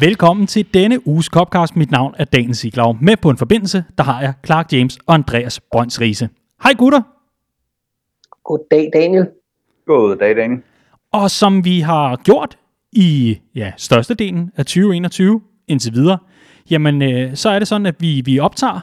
Velkommen til denne uges Copcast. Mit navn er Daniel Siglaug. Med på en forbindelse, der har jeg Clark James og Andreas Brønds Riese. Hej gutter. Goddag Daniel. Goddag Daniel. Og som vi har gjort i størstedelen af 2021 indtil videre, jamen så er det sådan, at vi optager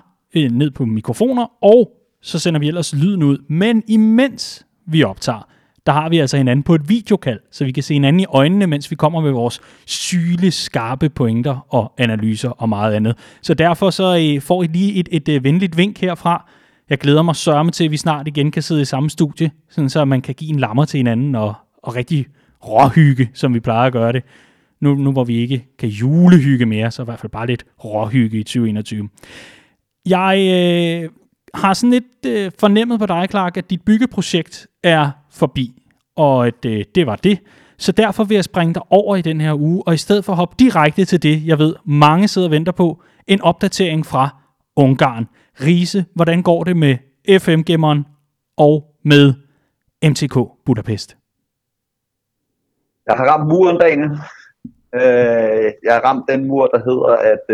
ned på mikrofoner, og så sender vi ellers lyden ud. Men imens vi optager, der har vi altså hinanden på et videokald, så vi kan se hinanden i øjnene, mens vi kommer med vores syleskarpe pointer og analyser og meget andet. Så derfor så får I lige et venligt vink herfra. Jeg glæder mig sørme til, at vi snart igen kan sidde i samme studie, sådan så man kan give en lammer til hinanden og rigtig råhygge, som vi plejer at gøre det. Nu hvor vi ikke kan julehygge mere, så i hvert fald bare lidt råhygge i 2021. Jeg har sådan lidt fornemmet på dig, Clark, at dit byggeprojekt er forbi, og at det var det. Så derfor vil jeg springe dig over i den her uge, og i stedet for at hoppe direkte til det, jeg ved, mange sidder og venter på, en opdatering fra Ungarn. Riese, hvordan går det med FM-gemmeren og med MTK Budapest? Jeg har ramt muren, Daniel. Jeg har ramt den mur, der hedder, at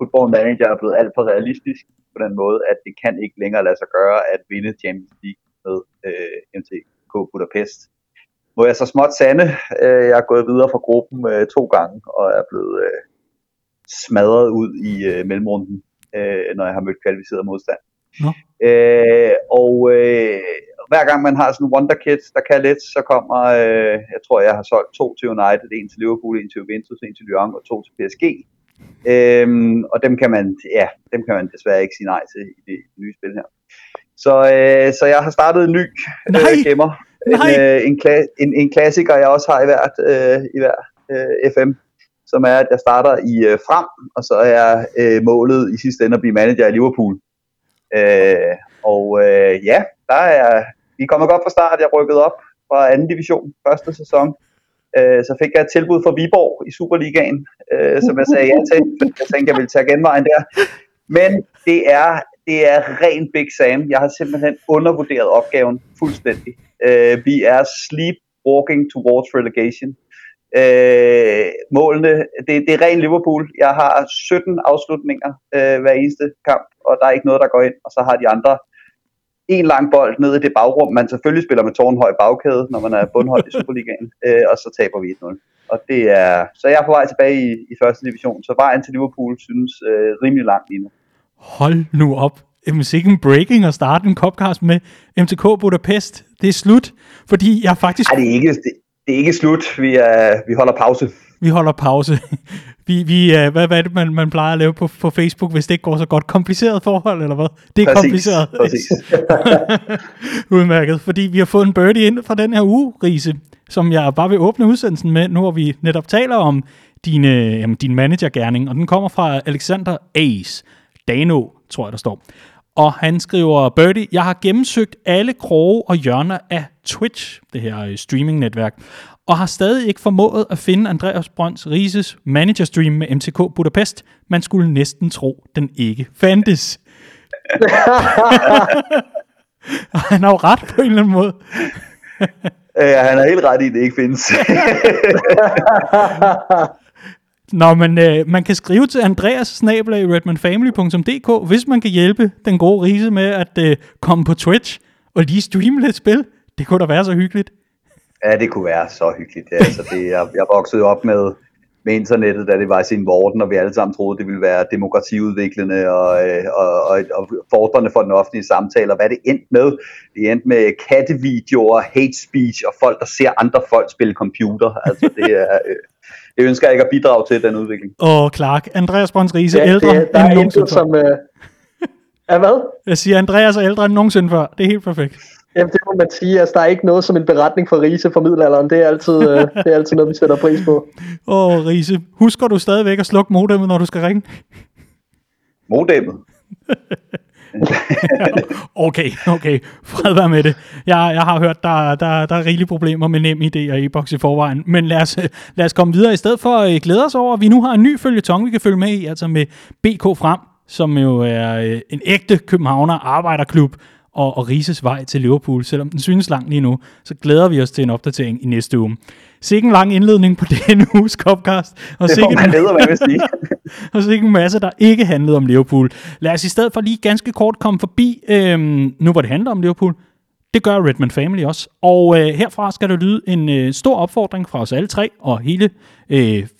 Football Manager er blevet alt for realistisk på den måde, at det kan ikke længere lade sig gøre at vinde Champions League med MTK Budapest. Hvor jeg så småt sande, jeg er gået videre fra gruppen 2 gange og er blevet smadret ud i mellemrunden, når jeg har mødt kvalificeret modstand. Ja. Hver gang man har sådan en wonderkid, der kan lidt, så kommer, jeg tror jeg har solgt 2 til United, 1 til Liverpool, 1 til Juventus, 1 til Lyon og 2 til PSG. Og dem kan man desværre ikke sige nej til i det nye spil her. Så jeg har startet en ny gemmer. En klassiker, jeg også har i hver FM, som er, at jeg starter i frem, og så er målet i sidste ende at blive manager i Liverpool. Vi kommer godt fra start. Jeg rykkede op fra 2. division første sæson. Så fik jeg et tilbud fra Viborg i Superligaen, som jeg sagde ja til, fordi jeg tænkte, jeg ville tage genvejen der. Men det er ren Big Sam. Jeg har simpelthen undervurderet opgaven fuldstændig. Vi er sleepwalking towards relegation. Målene, det er ren Liverpool. Jeg har 17 afslutninger hver eneste kamp, og der er ikke noget, der går ind. Og så har de andre en lang bold ned i det bagrum. Man selvfølgelig spiller med tårnhøj bagkæde, når man er bundhold i Superligaen, og så taber vi 1-0. Og det er, så jeg er på vej tilbage i første division, så vejen til Liverpool synes rimelig langt lige nu. Hold nu op. Sikke en breaking at starte en Copcast med MTK Budapest. Det er slut, fordi jeg faktisk... Nej, det er ikke slut. Vi holder pause. Hvad er det, man plejer at lave på Facebook, hvis det ikke går så godt? Kompliceret forhold, eller hvad? Det er præcis, kompliceret. Præcis. Udmærket, fordi vi har fået en birdie ind fra den her uge, Riese, som jeg bare vil åbne udsendelsen med, nu hvor vi netop taler om din managergerning, og den kommer fra Alexander Ace. Dano, tror jeg, der står. Og han skriver, birdie, jeg har gennemsøgt alle kroge og hjørner af Twitch, det her streaming-netværk, og har stadig ikke formået at finde Andreas Brønds Rieses managerstream med MTK Budapest. Man skulle næsten tro, den ikke fandtes. Han har jo ret på en eller anden måde. Ja, han har helt ret i, at det ikke findes. Nå, men man kan skrive til andreas@redmondfamily.dk, hvis man kan hjælpe den gode Riese med at komme på Twitch og lige streame lidt spil. Det kunne da være så hyggeligt. Ja, det kunne være så hyggeligt. Ja. Altså, jeg voksede op med internettet, da det var i sin vorden, og vi alle sammen troede, det ville være demokratiudviklende og fordrende for den offentlige samtale. Og hvad det endte med? Det endte med kattevideoer, hate speech og folk, der ser andre folk spille computer. Altså, det ønsker jeg ikke at bidrage til, den udvikling. Åh, Clark. Andreas Brønds Riese, ældre end nogensinde før. Hvad? Jeg siger, Andreas er ældre end nogensinde før. Det er helt perfekt. Jamen det må man sige, altså der er ikke noget som en beretning fra Riese for middelalderen, det er altid noget vi sætter pris på. Riese, husker du stadigvæk at slukke modemmet, når du skal ringe? Modemmet? Okay, fred være med det. Jeg har hørt, der er rigelige problemer med NemID og e-boks i forvejen, men lad os komme videre i stedet for at glæde os over, at vi nu har en ny føljeton, vi kan følge med i, altså med BK Frem, som jo er en ægte københavner arbejderklub, og Rises vej til Liverpool. Selvom den synes lang lige nu, så glæder vi os til en opdatering i næste uge. Sikke en lang indledning på denne uges Copcast. Og det får man leder, hvad jeg vil sige. Og sikke en masse, der ikke handlede om Liverpool. Lad os i stedet for lige ganske kort komme forbi, nu hvor det handler om Liverpool. Det gør Redmond Family også. Og herfra skal der lyde en stor opfordring fra os alle tre og hele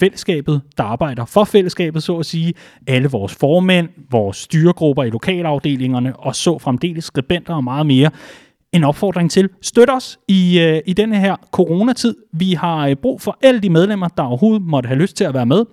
fællesskabet, der arbejder for fællesskabet, så at sige. Alle vores formænd, vores styregrupper i lokalafdelingerne og så fremdeles skribenter og meget mere. En opfordring til, støt os i denne her coronatid. Vi har brug for alle de medlemmer, der overhovedet måtte have lyst til at være med.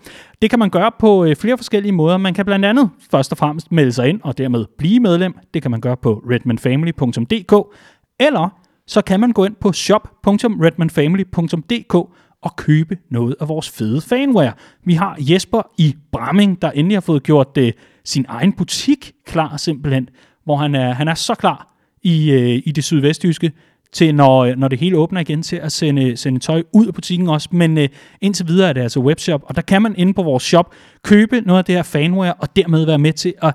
Det kan man gøre på flere forskellige måder. Man kan blandt andet først og fremmest melde sig ind og dermed blive medlem. Det kan man gøre på redmondfamily.dk. Eller så kan man gå ind på shop.redmondfamily.dk og købe noget af vores fede fanware. Vi har Jesper i Bramming, der endelig har fået gjort sin egen butik klar simpelthen, hvor han er så klar i det sydvestjyske til, når det hele åbner igen, til at sende tøj ud af butikken også. Men indtil videre er det altså webshop, og der kan man inde på vores shop købe noget af det her fanware og dermed være med til at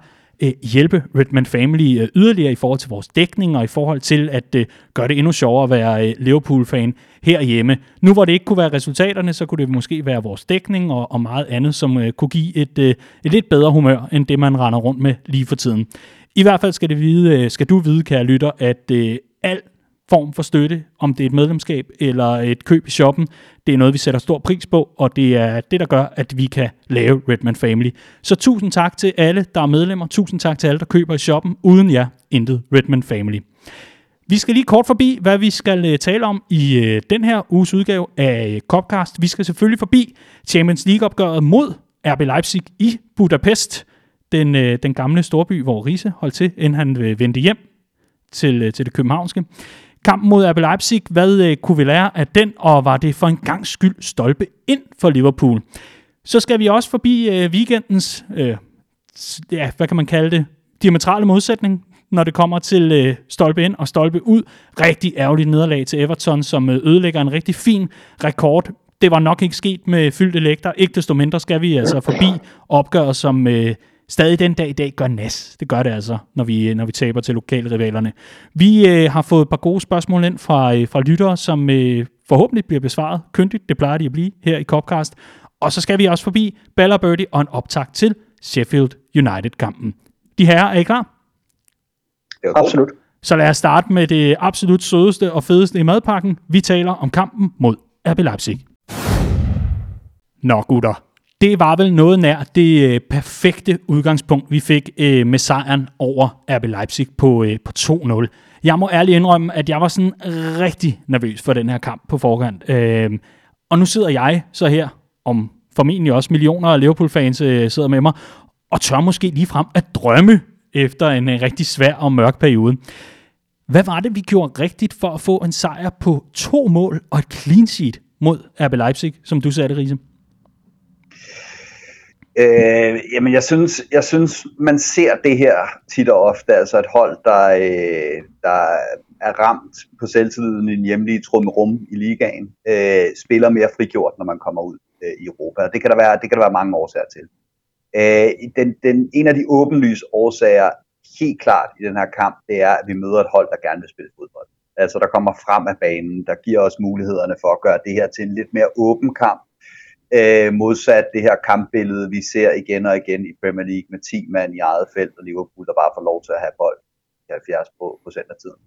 hjælpe Redmond Family yderligere i forhold til vores dækning og i forhold til at gøre det endnu sjovere at være Liverpool-fan herhjemme. Nu hvor det ikke kunne være resultaterne, så kunne det måske være vores dækning og meget andet, som kunne give et lidt bedre humør, end det man render rundt med lige for tiden. I hvert fald skal du vide, kære lytter, at al form for støtte, om det er et medlemskab eller et køb i shoppen, det er noget, vi sætter stor pris på, og det er det, der gør, at vi kan lave Redmond Family. Så tusind tak til alle, der er medlemmer. Tusind tak til alle, der køber i shoppen. Uden jer, intet Redmond Family. Vi skal lige kort forbi, hvad vi skal tale om i den her uges udgave af Copcast. Vi skal selvfølgelig forbi Champions League-opgøret mod RB Leipzig i Budapest. Den gamle storby, hvor Riese holdt til, inden han vendte hjem til det københavnske. Kampen mod RB Leipzig, hvad kunne vi lære af den, og var det for en gang skyld stolpe ind for Liverpool? Så skal vi også forbi weekendens, hvad kan man kalde det, diametrale modsætning, når det kommer til stolpe ind og stolpe ud. Rigtig ærgerligt nederlag til Everton, som ødelægger en rigtig fin rekord. Det var nok ikke sket med fyldte lægter. Ikke desto mindre skal vi altså forbi opgør, som stadig den dag i dag gør nas. Det gør det altså, når vi taber til lokale rivalerne. Vi har fået et par gode spørgsmål ind fra lyttere, som forhåbentlig bliver besvaret kyndigt. Det plejer de at blive her i Copcast. Og så skal vi også forbi Baller Birdie og en optakt til Sheffield United-kampen. De herrer, er I klar? Absolut. Så lad os starte med det absolut sødeste og fedeste i madpakken. Vi taler om kampen mod RB Leipzig. Nå gutter. Det var vel noget nær det perfekte udgangspunkt, vi fik med sejren over RB Leipzig på 2-0. Jeg må ærligt indrømme, at jeg var sådan rigtig nervøs for den her kamp på forkant. Og nu sidder jeg så her, om formentlig også millioner af Liverpool-fans sidder med mig, og tør måske lige frem at drømme efter en rigtig svær og mørk periode. Hvad var det, vi gjorde rigtigt for at få en sejr på 2 mål og et clean sheet mod RB Leipzig, som du sagde, Riese? Jamen jeg synes man ser det her tit og ofte, altså et hold der er ramt på selvtilliden i en hjemlige trummerum i ligaen, spiller mere frigjort, når man kommer ud i Europa, og det kan der være mange årsager til. En af de åbenlyse årsager helt klart i den her kamp, det er at vi møder et hold, der gerne vil spille fodbold, altså der kommer frem af banen, der giver os mulighederne for at gøre det her til en lidt mere åben kamp, modsat det her kampbillede, vi ser igen og igen i Premier League med 10 mand i eget felt, og Liverpool, der bare får lov til at have bold 70% af tiden.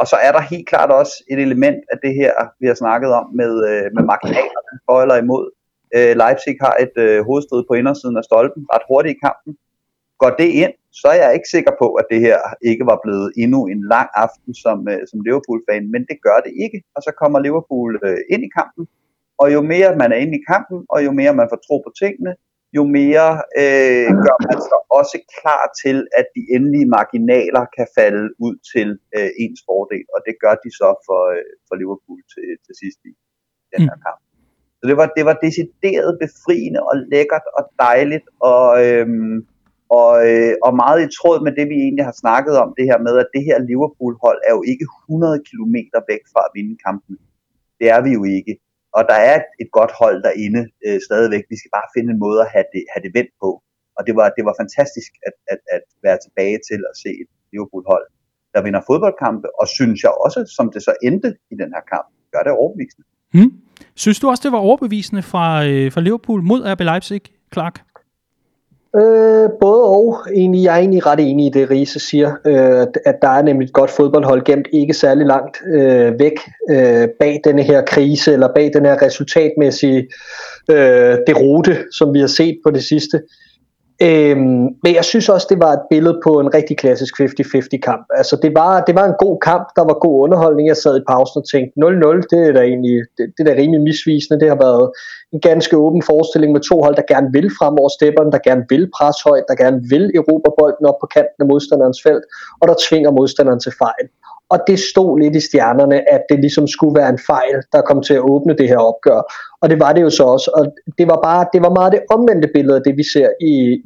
Og så er der helt klart også et element af det her, vi har snakket om med marginalerne for eller imod. Leipzig har et hovedstød på indersiden af stolpen ret hurtigt i kampen. Går det ind, så er jeg ikke sikker på, at det her ikke var blevet endnu en lang aften som Liverpool-fan, men det gør det ikke, og så kommer Liverpool ind i kampen. Og jo mere man er inde i kampen, og jo mere man får tro på tingene, jo mere gør man så også klar til, at de endelige marginaler kan falde ud til ens fordel. Og det gør de så for Liverpool til sidst i den her kamp. Så det var decideret befriende og lækkert og dejligt og meget i tråd med det, vi egentlig har snakket om, det her med, at det her Liverpool-hold er jo ikke 100 kilometer væk fra at vinde kampen. Det er vi jo ikke. Og der er et godt hold derinde stadigvæk. Vi skal bare finde en måde at have det vendt på. Og det var fantastisk at være tilbage til at se et Liverpool-hold, der vinder fodboldkampe, og synes jeg også, som det så endte i den her kamp, gør det overbevisende. Synes du også, det var overbevisende fra Liverpool mod RB Leipzig, Clark? Både og. Egentlig, jeg er egentlig ret enig i det, Riese siger, at der er nemlig et godt fodboldhold gemt ikke særlig langt væk bag denne her krise, eller bag den her resultatmæssige deroute, som vi har set på det sidste. Men jeg synes også, det var et billede på en rigtig klassisk 50-50-kamp. Altså, det var en god kamp, der var god underholdning. Jeg sad i pausen og tænkte, 0-0, det er da rimelig misvisende. Det har været en ganske åben forestilling med to hold, der gerne vil frem over stepperne, der gerne vil presse højt, der gerne vil erobre bolden op på kanten af modstanderens felt, og der tvinger modstanderen til fejl. Og det stod lidt i stjernerne, at det ligesom skulle være en fejl, der kom til at åbne det her opgør. Og det var det jo så også. Og det var meget det omvendte billede af det, vi ser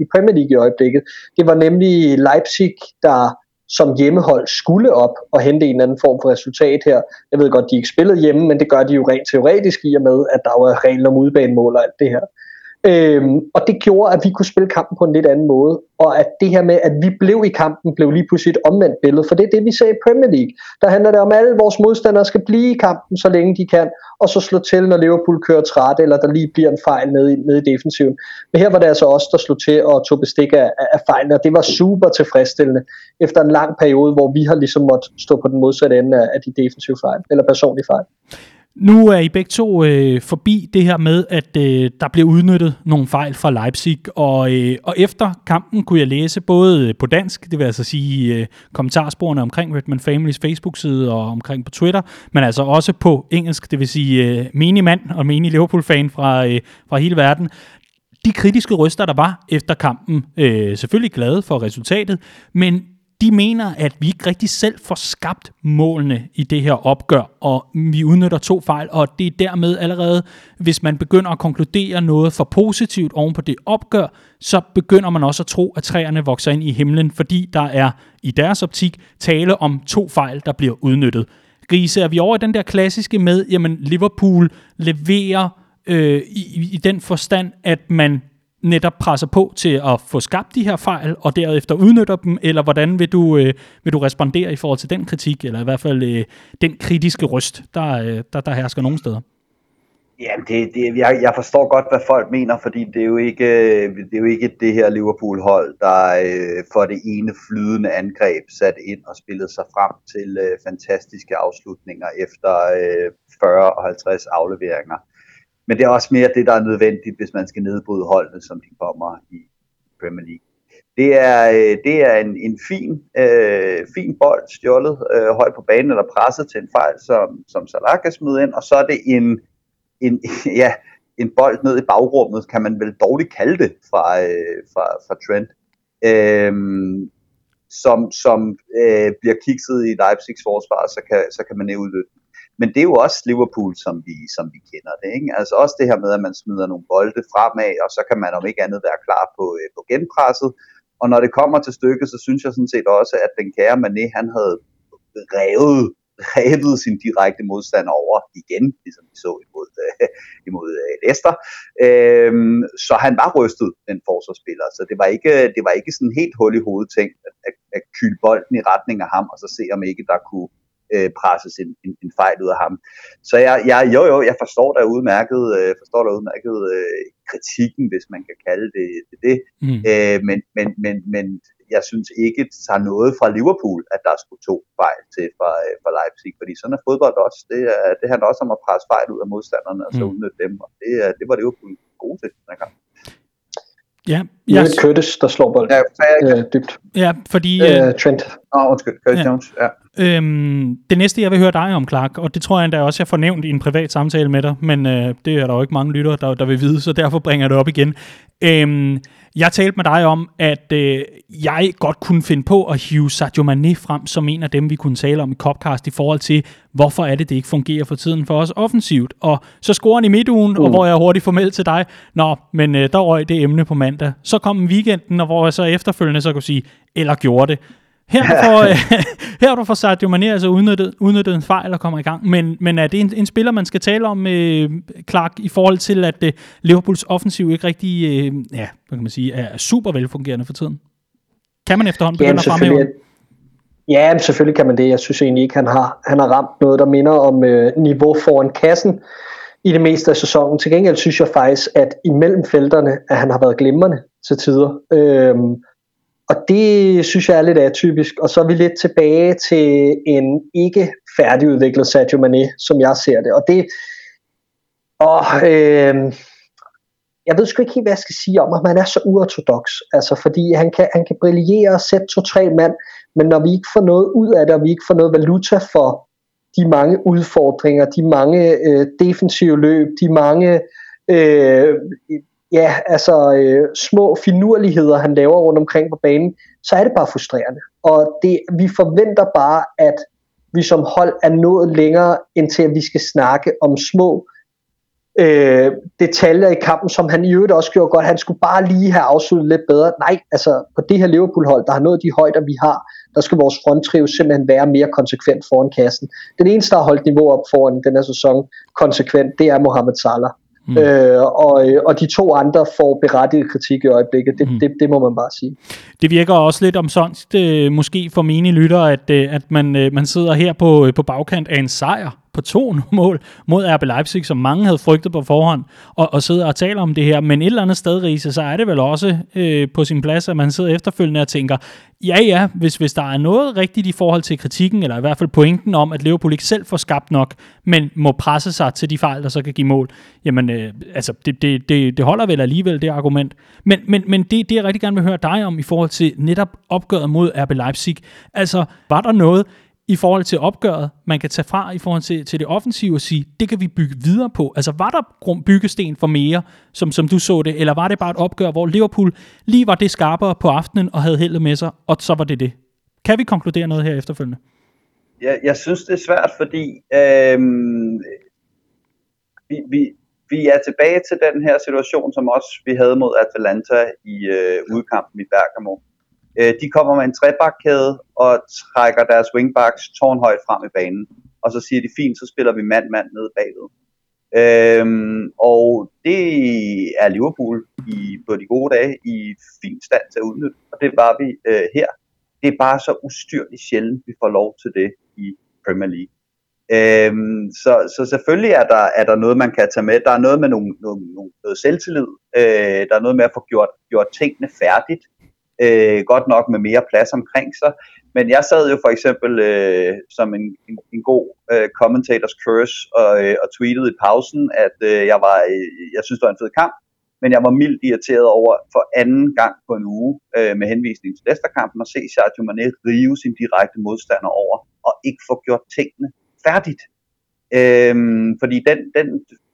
i Premier League i øjeblikket. Det var nemlig Leipzig, der som hjemmehold skulle op og hente en anden form for resultat her. Jeg ved godt, de ikke spillede hjemme, men det gør de jo rent teoretisk i og med, at der var regler om udbanemål og alt det her. Og det gjorde, at vi kunne spille kampen på en lidt anden måde, og at det her med, at vi blev i kampen, blev lige pludselig et omvendt billede, for det er det, vi ser i Premier League. Der handler det om, at alle vores modstandere skal blive i kampen, så længe de kan, og så slå til, når Liverpool kører træt, eller der lige bliver en fejl nede i defensiven. Men her var det altså os, der slog til og tog bestik af fejlen, og det var super tilfredsstillende efter en lang periode, hvor vi har ligesom måtte stå på den modsatte ende af de defensive fejl, eller personlige fejl. Nu er I begge to forbi det her med, at der blev udnyttet nogle fejl fra Leipzig, og efter kampen kunne jeg læse både på dansk, det vil altså sige kommentarsporene omkring Redmond Families Facebook-side og omkring på Twitter, men altså også på engelsk, det vil sige menig mand og menig Liverpool-fan fra hele verden. De kritiske røster, der var efter kampen, selvfølgelig glade for resultatet, men de mener, at vi ikke rigtig selv får skabt målene i det her opgør, og vi udnytter to fejl, og det er dermed allerede, hvis man begynder at konkludere noget for positivt oven på det opgør, så begynder man også at tro, at træerne vokser ind i himlen, fordi der er i deres optik tale om to fejl, der bliver udnyttet. Riese, er vi over i den der klassiske med, jamen Liverpool leverer i den forstand, at man netop presser på til at få skabt de her fejl, og derefter udnytter dem, eller hvordan vil du respondere i forhold til den kritik, eller i hvert fald den kritiske røst, der hersker nogle steder? Jamen, jeg forstår godt, hvad folk mener, fordi det er jo ikke det her Liverpool-hold, der for det ene flydende angreb sat ind og spillede sig frem til fantastiske afslutninger efter 40 og 50 afleveringer. Men det er også mere det, der er nødvendigt, hvis man skal nedbryde holdene, som de kommer i Premier League. Det er en fin bold, stjålet højt på banen, eller presset til en fejl, som Salah kan smide ind. Og så er det en bold ned i bagrummet, kan man vel dårligt kalde det, fra Trent, som bliver kikset i Leipzigs forsvar, så kan man udnytte. Men det er jo også Liverpool, som vi kender det, ikke? Altså også det her med, at man smider nogle bolde fremad, og så kan man om ikke andet være klar på genpresset. Og når det kommer til stykket, så synes jeg sådan set også, at den kære Mané, han havde revet sin direkte modstand over igen, ligesom vi så imod Leicester. Så han var rystet, den forsvarsspiller. Så det var ikke sådan helt hul i hovedet tænkt at kyle bolden i retning af ham, og så se om ikke der kunne presses en fejl ud af ham. Så jeg forstår der udmærket kritikken, hvis man kan kalde det. Men jeg synes ikke, det tager noget fra Liverpool, at der skulle to fejl til fra Leipzig, fordi sådan er fodbold også. Det handler også om at presse fejl ud af modstanderne og så udnytte dem, og det var Liverpool gode til den her kamp. Ja, det er Curtis, der slår bolden dybt. Ja, fordi Trent. Undskyld, Curtis Jones. Ja. Det næste, jeg vil høre dig om, Clark, og det tror jeg endda også, jeg får nævnt i en privat samtale med dig, men det er der jo ikke mange lyttere, der vil vide, så derfor bringer jeg det op igen. Jeg talte med dig om, at jeg godt kunne finde på at hive Sadio Mané frem som en af dem, vi kunne tale om i Copcast i forhold til, hvorfor er det ikke fungerer for tiden for os offensivt. Og så scorer han i midtugen, og hvor jeg hurtigt får mail til dig, men der røg det emne på mandag. Så kom weekenden, og hvor jeg så efterfølgende så kunne sige, eller gjorde det. Her er du for Sadio Mané altså udnyttet en fejl og kommer i gang, men er det en spiller, man skal tale om, Clark, i forhold til, at Liverpools offensiv ikke rigtig hvad kan man sige, er super velfungerende for tiden? Kan man efterhånden begynde at fremhæve? Ja, selvfølgelig kan man det. Jeg synes egentlig ikke, han har ramt noget, der minder om niveau foran kassen i det meste af sæsonen. Til gengæld synes jeg faktisk, at imellem felterne, at han har været glimrende til tider. Og det synes jeg er lidt atypisk. Og så er vi lidt tilbage til en ikke færdigudviklet Sadio Mané, som jeg ser det. Jeg ved sgu ikke helt, hvad jeg skal sige om, at man er så uortodoks. Altså, fordi han kan brillere og sætte 2-3 mand, men når vi ikke får noget ud af det, og vi ikke får noget valuta for de mange udfordringer, de mange defensive løb, de mange små finurligheder, han laver rundt omkring på banen, så er det bare frustrerende. Og vi forventer bare, at vi som hold er nået længere, end til at vi skal snakke om små detaljer i kampen, som han i øvrigt også gjorde godt. Han skulle bare lige have afsluttet lidt bedre. Nej, altså på det her Liverpool-hold, der har nået de højder, vi har, der skal vores fronttrio simpelthen være mere konsekvent foran kassen. Den eneste, der har holdt niveau op foran den her sæson konsekvent, det er Mohamed Salah. Og de to andre får berettiget kritik i øjeblikket. Det må man bare sige. Det virker også lidt omsonst, måske for mine lyttere, at man sidder her på bagkant af en sejr på 2-0 mod RB Leipzig, som mange havde frygtet på forhånd, og sidder og taler om det her. Men et eller andet sted, Riese, så er det vel også på sin plads, at man sidder efterfølgende og tænker, hvis der er noget rigtigt i forhold til kritikken, eller i hvert fald pointen om, at Liverpool ikke selv får skabt nok, men må presse sig til de fejl, der så kan give mål. Jamen, det holder vel alligevel, det argument. Men det jeg rigtig gerne vil høre dig om, i forhold til netop opgøret mod RB Leipzig. Altså, var der noget i forhold til opgøret, man kan tage fra i forhold til det offensive og sige, det kan vi bygge videre på? Altså, var der byggesten for mere, som du så det, eller var det bare et opgør, hvor Liverpool lige var det skarpere på aftenen og havde heldet med sig, og så var det det? Kan vi konkludere noget her efterfølgende? Jeg synes, det er svært, fordi vi er tilbage til den her situation, som også vi havde mod Atalanta i udkampen i Bergamo. De kommer med en trebakkæde og trækker deres wingbacks tårnhøjt frem i banen. Og så siger de, fint, så spiller vi mand-mand ned bagved. Og det er Liverpool på de gode dage i fin stand til at udnytte. Og det var vi her. Det er bare så ustyrligt sjældent, vi får lov til det i Premier League. Så selvfølgelig er der noget, man kan tage med. Der er noget med noget selvtillid. Der er noget med at få gjort tingene færdigt. Godt nok med mere plads omkring sig, men jeg sad jo for eksempel som en god commentators curse og tweetede i pausen, at jeg synes det var en fed kamp, men jeg var mildt irriteret over for anden gang på en uge med henvisning til Leicester-kampen at se Sadio Mané rive sin direkte modstander over og ikke få gjort tingene færdigt, fordi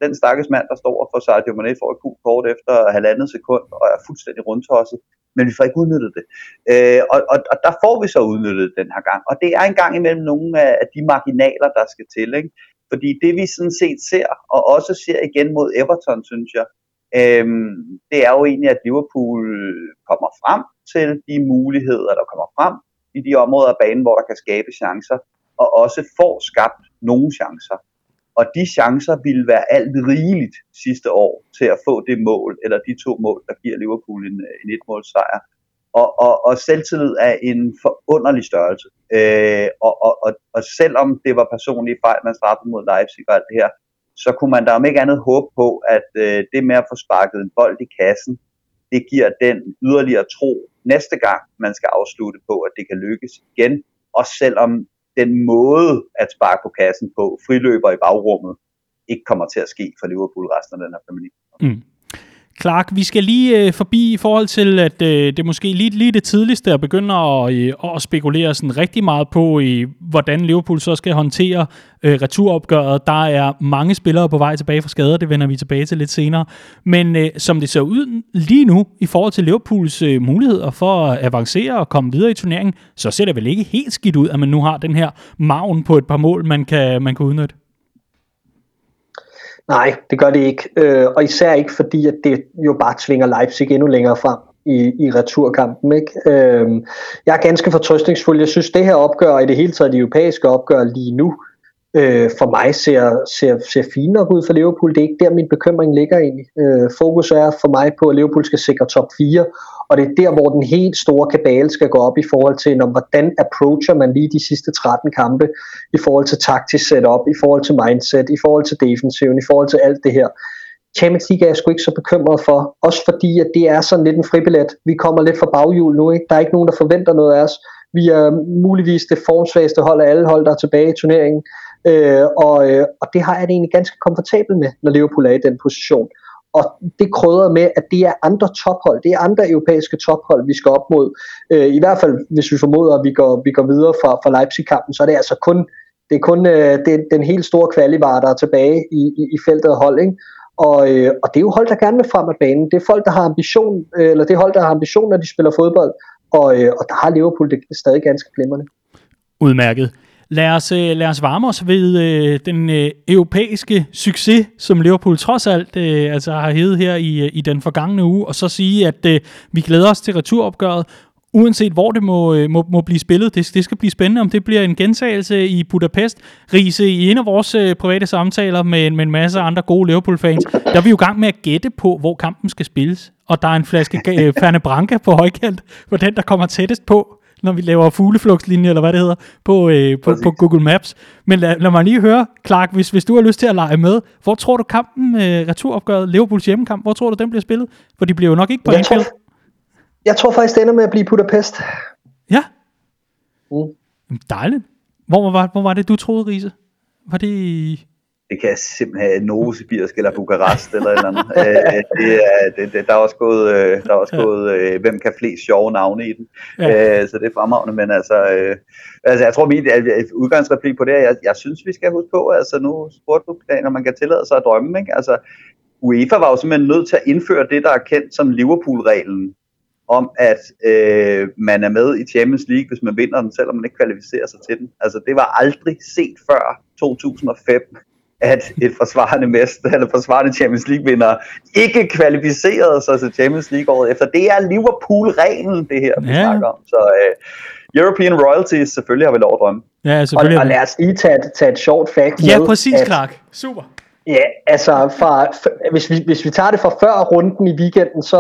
den stakkels mand, der står og får Sadio Mané for et gult kort efter 1,5 sekund og er fuldstændig rundtosset, men vi får ikke udnyttet det. Og der får vi så udnyttet den her gang. Og det er en gang imellem nogle af de marginaler, der skal til, ikke? Fordi det vi sådan set ser, og også ser igen mod Everton, synes jeg, det er jo egentlig, at Liverpool kommer frem til de muligheder, der kommer frem i de områder af banen, hvor der kan skabe chancer, og også får skabt nogle chancer. Og de chancer ville være alt rigeligt sidste år til at få det mål, eller de to mål, der giver Liverpool en etmålssejr. Og selvtillid er en forunderlig størrelse. Og selvom det var personlige fejl, man straffede mod Leipzig og alt det her, så kunne man da om ikke andet håbe på, at det med at få sparket en bold i kassen, det giver den yderligere tro næste gang, man skal afslutte på, at det kan lykkes igen. Og selvom den måde at sparke på kassen på, friløber i bagrummet, ikke kommer til at ske for Liverpool resten af den her familie. Clark, vi skal lige forbi i forhold til, at det måske lige det tidligste at begynde at spekulere sådan rigtig meget på, hvordan Liverpool så skal håndtere returopgøret. Der er mange spillere på vej tilbage fra skader, det vender vi tilbage til lidt senere. Men som det ser ud lige nu, i forhold til Liverpools muligheder for at avancere og komme videre i turneringen, så ser det vel ikke helt skidt ud, at man nu har den her margen på et par mål, man kan udnytte? Nej, det gør det ikke, og især ikke fordi, at det jo bare tvinger Leipzig endnu længere frem i returkampen, ikke? Jeg er ganske fortrøstningsfuld. Jeg synes, det her opgør, og i det hele taget de europæiske opgør lige nu, for mig ser fint nok ud for Liverpool. Det er ikke der, min bekymring ligger egentlig. Fokus er for mig på, at Liverpool skal sikre top 4, Og det er der, hvor den helt store kabale skal gå op i forhold til, hvordan approacher man lige de sidste 13 kampe i forhold til taktisk setup, i forhold til mindset, i forhold til defensiven, i forhold til alt det her. Champions League er jeg sgu ikke så bekymret for, også fordi at det er sådan lidt en fribillet. Vi kommer lidt fra baghjul nu, ikke? Der er ikke nogen, der forventer noget af os. Vi er muligvis det formsvageste hold af alle hold, der er tilbage i turneringen. Og det har jeg det egentlig ganske komfortabelt med, når Liverpool er i den position. Og det krydder med, at det er andre tophold, det er andre europæiske tophold, vi skal op mod. I hvert fald, hvis vi formoder, at vi går videre fra Leipzig-kampen, så er det altså kun den helt store kvalivare, der er tilbage i feltet af hold, ikke? Og det er jo hold, der gerne vil frem af banen. Det er folk, der har ambition, eller det er hold, der har ambition, når de spiller fodbold. Og der har Liverpool det stadig ganske glimrende. Udmærket. Lad os varme os ved den europæiske succes, som Liverpool trods alt har hævet her i den forgangne uge, og så sige, at vi glæder os til returopgøret, uanset hvor det må blive spillet. Det skal blive spændende, om det bliver en gentagelse i Budapest. Riese, i en af vores private samtaler med en masse andre gode Liverpool-fans, der er vi jo i gang med at gætte på, hvor kampen skal spilles, og der er en flaske Ferne Branca på højkant, for den, der kommer tættest på, når vi laver fugleflugtslinje, eller hvad det hedder, på Google Maps. Men lad mig lige høre, Clark, hvis du har lyst til at lege med, hvor tror du kampen, returopgøret, Liverpools hjemmekamp, hvor tror du, den bliver spillet? For de bliver jo nok ikke på Anfield. Jeg tror faktisk, det ender med at blive Budapest. Ja? Mm. Dejligt. Hvor var det, du troede, Riese? Var det... Det kan jeg simpelthen have Novosibirsk eller Bukarest eller andet. Der er også gået, hvem kan flest sjove navne i den. Ja. Så det er fremragende, men altså jeg tror min udgangsreplik på det, jeg synes vi skal huske på, altså nu spurgte du plan, når man kan tillade sig at drømme, ikke? Altså UEFA var jo simpelthen nødt til at indføre det, der er kendt som Liverpool-reglen, om at man er med i Champions League, hvis man vinder den, selvom man ikke kvalificerer sig til den. Altså det var aldrig set før 2005. At et forsvarende Champions League-vinder ikke kvalificerede sig til Champions League året efter. Det er Liverpool-reglen, det her, vi snakker om. Så European Royalties selvfølgelig har vi lov at drømme. Ja, selvfølgelig. Og lad os lige tage et sjovt fact. Ja, præcis, Clark. Super. Ja, altså hvis vi tager det fra før runden i weekenden, så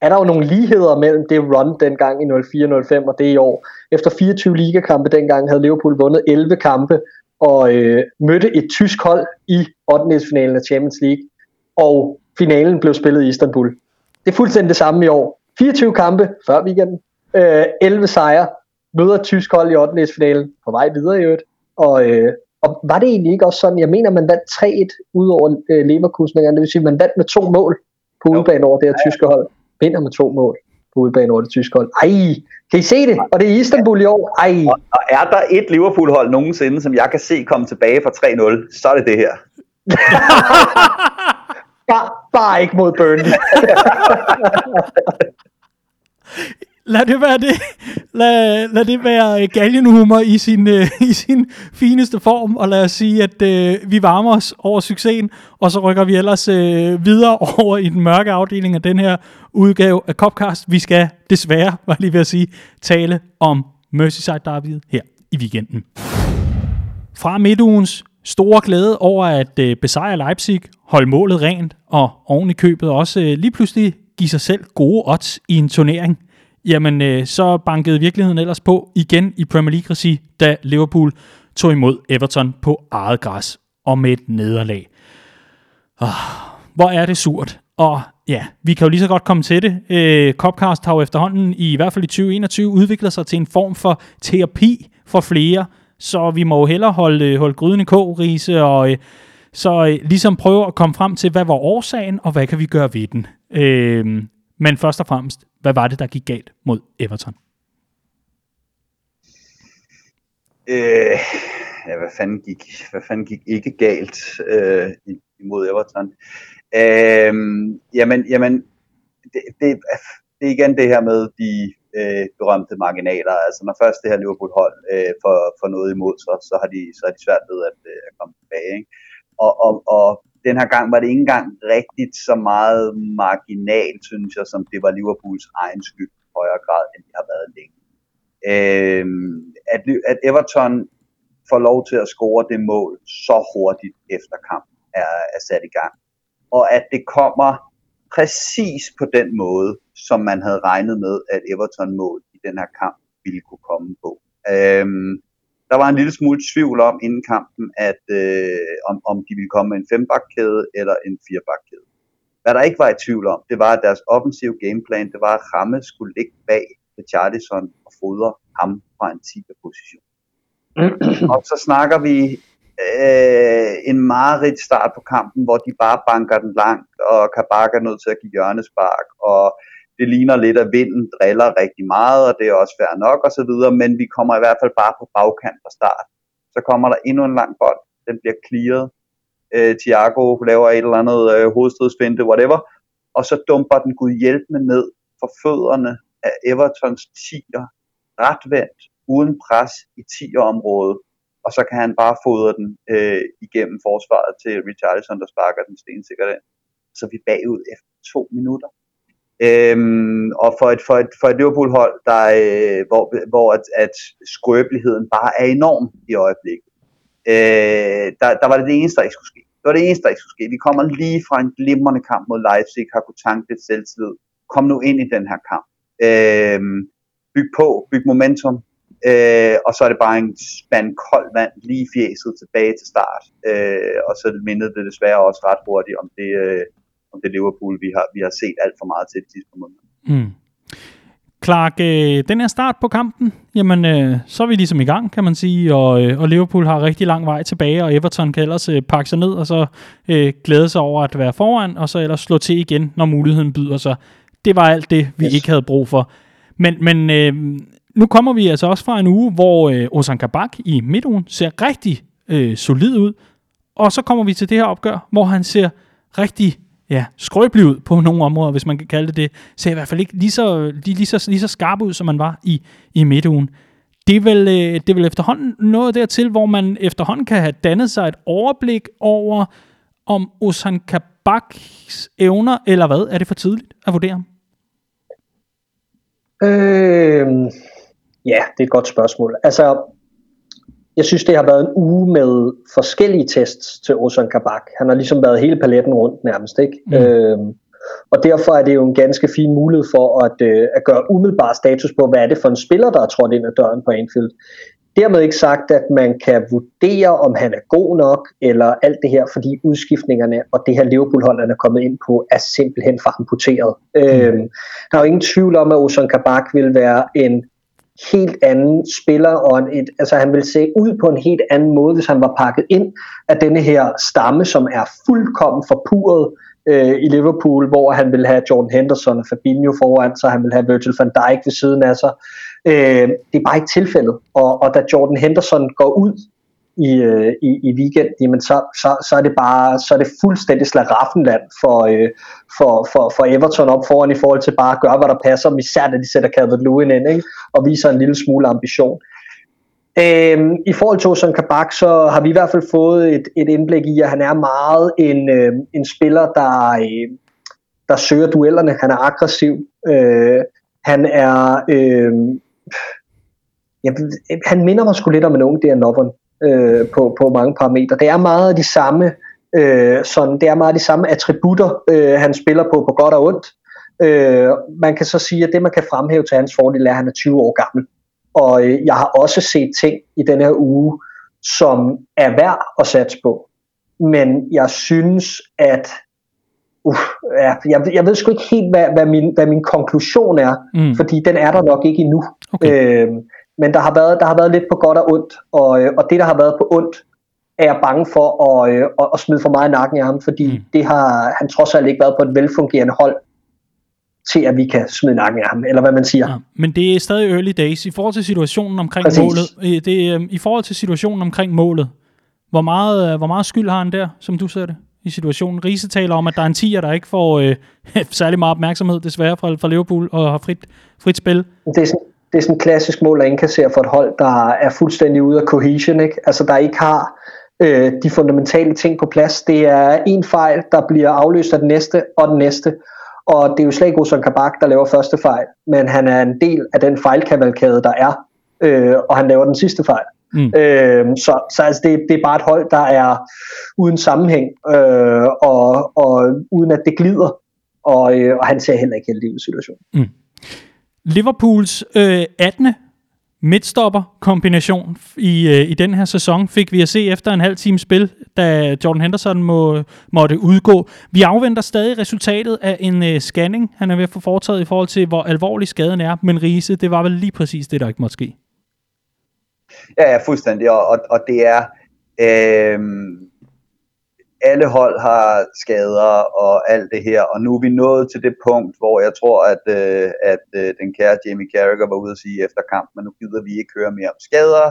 er der jo nogle ligheder mellem det run dengang i 04-05 og det i år. Efter 24 ligakampe dengang havde Liverpool vundet 11 kampe, og mødte et tysk hold i 8-finalen af Champions League, og finalen blev spillet i Istanbul. Det er fuldstændig det samme i år. 24 kampe før weekenden, 11 sejre, møder et tysk hold i 8-finalen, på vej videre i øvrigt, og var det egentlig ikke også sådan, jeg mener, man vandt 3-1 ud over Leverkusen, det vil sige, man vandt med 2 mål på udebane over det her tyske hold, vinder med 2 mål. På udebane over det tyske hold. Ej, kan I se det? Og det er Istanbul i år. Ej. Og er der et Liverpool-hold nogensinde, som jeg kan se komme tilbage fra 3-0, så er det det her. bare ikke mod Burnley. Lad det være galgenhumor i sin fineste form, og lad os sige, at vi varmer os over succesen, og så rykker vi ellers videre over i den mørke afdeling af den her udgave af Copcast. Vi skal desværre, var lige ved at sige, tale om Merseyside derbyet her i weekenden. Fra midtugens store glæde over at besejre Leipzig, holde målet rent, og oven i købet også lige pludselig give sig selv gode odds i en turnering. Jamen, så bankede virkeligheden ellers på igen i Premier League-regi, da Liverpool tog imod Everton på eget græs og med et nederlag. Hvor er det surt. Og ja, vi kan jo lige så godt komme til det. Copcast har jo efterhånden, i hvert fald i 2021, udviklet sig til en form for terapi for flere, så vi må jo hellere holde gryden i kog, Riese, og så ligesom prøve at komme frem til, hvad var årsagen, og hvad kan vi gøre ved den. Men først og fremmest, hvad var det, der gik galt mod Everton? Hvad fanden gik ikke galt imod Everton? Det er igen det her med de berømte marginaler. Altså når først det her Liverpool-hold får noget imod sig, så har de svært ved at komme tilbage, ikke? Og den her gang var det ikke engang rigtigt så meget marginalt, synes jeg, som det var Liverpools egen skyld i højere grad, end de har været længe. At Everton får lov til at score det mål så hurtigt efter kampen er sat i gang. Og at det kommer præcis på den måde, som man havde regnet med, at Everton-mål i den her kamp ville kunne komme på. Der var en lille smule tvivl om inden kampen, at om de ville komme med en 5-bakkæde eller en 4-bakkæde. Hvad der ikke var i tvivl om, det var, at deres offensive gameplan, det var, at Ramme skulle ligge bag Richarlison og fodre ham fra en 10-position. Og så snakker vi en meget start på kampen, hvor de bare banker den langt, og Kabak er nødt til at give hjørnespark, og det ligner lidt, at vinden driller rigtig meget, og det er også fair nok osv., men vi kommer i hvert fald bare på bagkant fra start. Så kommer der endnu en lang bold, den bliver clearet, Thiago laver et eller andet hovedstødsfinte, whatever, og så dumper den gudhjælpende ned for fødderne af Evertons 10'er, retvendt, uden pres i 10'er-området, og så kan han bare fodre den igennem forsvaret til Richarlison, der sparker den stensikkert ind. Så vi bagud efter 2 minutter. Og for et Liverpool-hold, der, hvor skrøbeligheden bare er enorm i øjeblikket, der var det det eneste, der ikke skulle ske. Det var det eneste, der ikke skulle ske. Vi kommer lige fra en glimrende kamp mod Leipzig, har kunnet tanke lidt selvtillid. Kom nu ind i den her kamp. Byg på, byg momentum. Og så er det bare en spand kold vand lige fjæset tilbage til start, og så mindede det desværre også ret hurtigt om det, om det Liverpool vi har set alt for meget til de sidste måneder. Clark, den her start på kampen, jamen så er vi ligesom i gang, kan man sige, og Liverpool har rigtig lang vej tilbage, og Everton kan ellers pakke sig ned og så glæde sig over at være foran og så ellers slå til igen, når muligheden byder sig. Det var alt det vi ikke havde brug for, men nu kommer vi altså også fra en uge, hvor Ozan Kabak i midtugen ser rigtig solid ud. Og så kommer vi til det her opgør, hvor han ser rigtig skrøbelig ud på nogle områder, hvis man kan kalde det. Ser i hvert fald ikke lige så skarp ud, som man var i midtugen. Det er vel efterhånden noget dertil, hvor man efterhånden kan have dannet sig et overblik over, om Ozan Kabaks evner, eller hvad? Er det for tidligt at vurdere ham? Ja, det er et godt spørgsmål. Altså, jeg synes, det har været en uge med forskellige tests til Ozan Kabak. Han har ligesom været hele paletten rundt nærmest, ikke? Og derfor er det jo en ganske fin mulighed for at gøre umiddelbar status på, hvad er det for en spiller, der er trådt ind ad døren på Anfield. Dermed ikke sagt, at man kan vurdere, om han er god nok, eller alt det her, fordi udskiftningerne og det her Liverpool-hold, han er kommet ind på, er simpelthen for amputeret. Der er jo ingen tvivl om, at Ozan Kabak vil være en helt anden spiller, og han vil se ud på en helt anden måde, hvis han var pakket ind af denne her stamme, som er fuldkommen forpurret i Liverpool, hvor han vil have Jordan Henderson og Fabinho foran, så han vil have Virgil van Dijk ved siden af sig. Det er bare ikke tilfældet. Og da Jordan Henderson går ud i weekenden, jamen så er det bare fuldstændig slaraffenland for Everton op foran i forhold til bare at gøre, hvad der passer, især da de sætter Calvert-Lewin ind, ikke? Og viser en lille smule ambition. I forhold til Ozan Kabak, så har vi i hvert fald fået et indblik i, at han er meget en spiller, der søger duellerne. Han er aggressiv. Han minder mig sgu lidt om en ung der Novan på mange parametre. Det er meget de samme, attributter, han spiller på godt og ondt. Man kan så sige, at det man kan fremhæve til hans fordel er, at han er 20 år gammel. Og jeg har også set ting i den her uge, som er værd at satse på. Men jeg synes, at jeg ved sgu ikke helt, hvad min konklusion er, fordi den er der nok ikke endnu. Okay. Men der har været lidt på godt og ondt, og det, der har været på ondt, er jeg bange for at smide for meget i nakken af ham, fordi det har han trods alt ikke været på et velfungerende hold, til at vi kan smide nakken af ham, eller hvad man siger. Ja, men det er stadig early days. I forhold til situationen omkring målet, hvor meget skyld har han der, som du ser det, i situationen? Riese taler om, at der er en 10'er, der ikke får særlig meget opmærksomhed, desværre, fra Liverpool, og har frit spil. Det er sådan et klassisk mål at indkassere for et hold, der er fuldstændig ude af cohesion, ikke? Altså, der ikke har de fundamentale ting på plads. Det er en fejl, der bliver afløst af den næste, og den næste. Og det er jo slet ikke Ozan Kabak, der laver første fejl, men han er en del af den fejlkavalkade, der er, og han laver den sidste fejl. Så det er bare et hold, der er uden sammenhæng, og uden at det glider. og han ser heller ikke heldig ud i situationen. Mm. Liverpools 18. midtstopper-kombination i den her sæson fik vi at se efter en halv time spil, da Jordan Henderson måtte udgå. Vi afventer stadig resultatet af en scanning, han er ved at få foretaget i forhold til, hvor alvorlig skaden er. Men Riese, det var vel lige præcis det, der ikke måtte ske. Ja, fuldstændig. Og det er... alle hold har skader og alt det her, og nu er vi nået til det punkt, hvor jeg tror, at den kære Jamie Carragher var ude at sige efter kampen, at nu gider vi ikke høre mere om skader.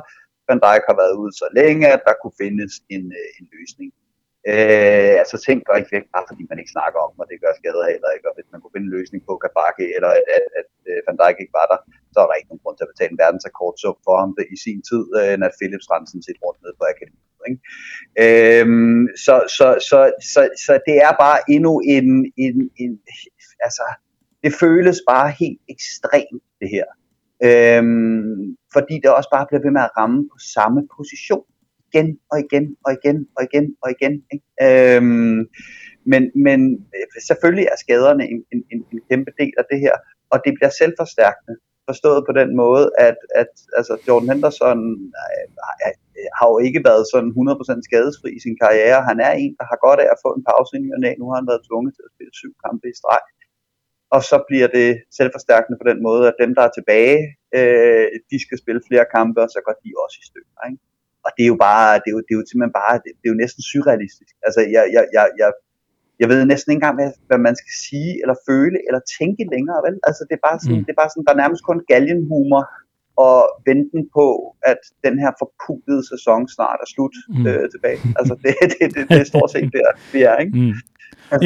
Van Dijk har været ude så længe, at der kunne findes en løsning. Altså tænk dig ikke væk, bare fordi man ikke snakker om, og det gør skader heller ikke, og hvis man kunne finde en løsning på Kabak, eller at Van Dijk ikke var der, så er der ikke nogen grund til at betale en verdensrekordsum for ham i sin tid, Nat Phillips rendte sådan set rundt ned på akademiet. Så det er bare endnu en altså det føles bare helt ekstremt det her, fordi det også bare bliver ved med at ramme på samme position igen og igen. Men selvfølgelig er skaderne en kæmpe del af det her, og det bliver selvforstærkende forstået på den måde, at altså Jordan Henderson har jo ikke været sådan 100% skadesfri i sin karriere. Han er en, der har godt af at få en pause i ny og næ. Nu har han været tvunget til at spille 7 kampe i streg. Og så bliver det selvforstærkende på den måde, at dem, der er tilbage, de skal spille flere kampe, og så går de også i stykker. Ikke? Og det er jo bare, det er jo næsten surrealistisk. Altså, jeg ved næsten ikke engang, hvad man skal sige, eller føle, eller tænke længere, vel? Altså, det er bare sådan, der er nærmest kun galgenhumor, og venten på, at den her forpulede sæson snart er slut tilbage. Altså, det er stort set der, vi er, ikke? Mm. Det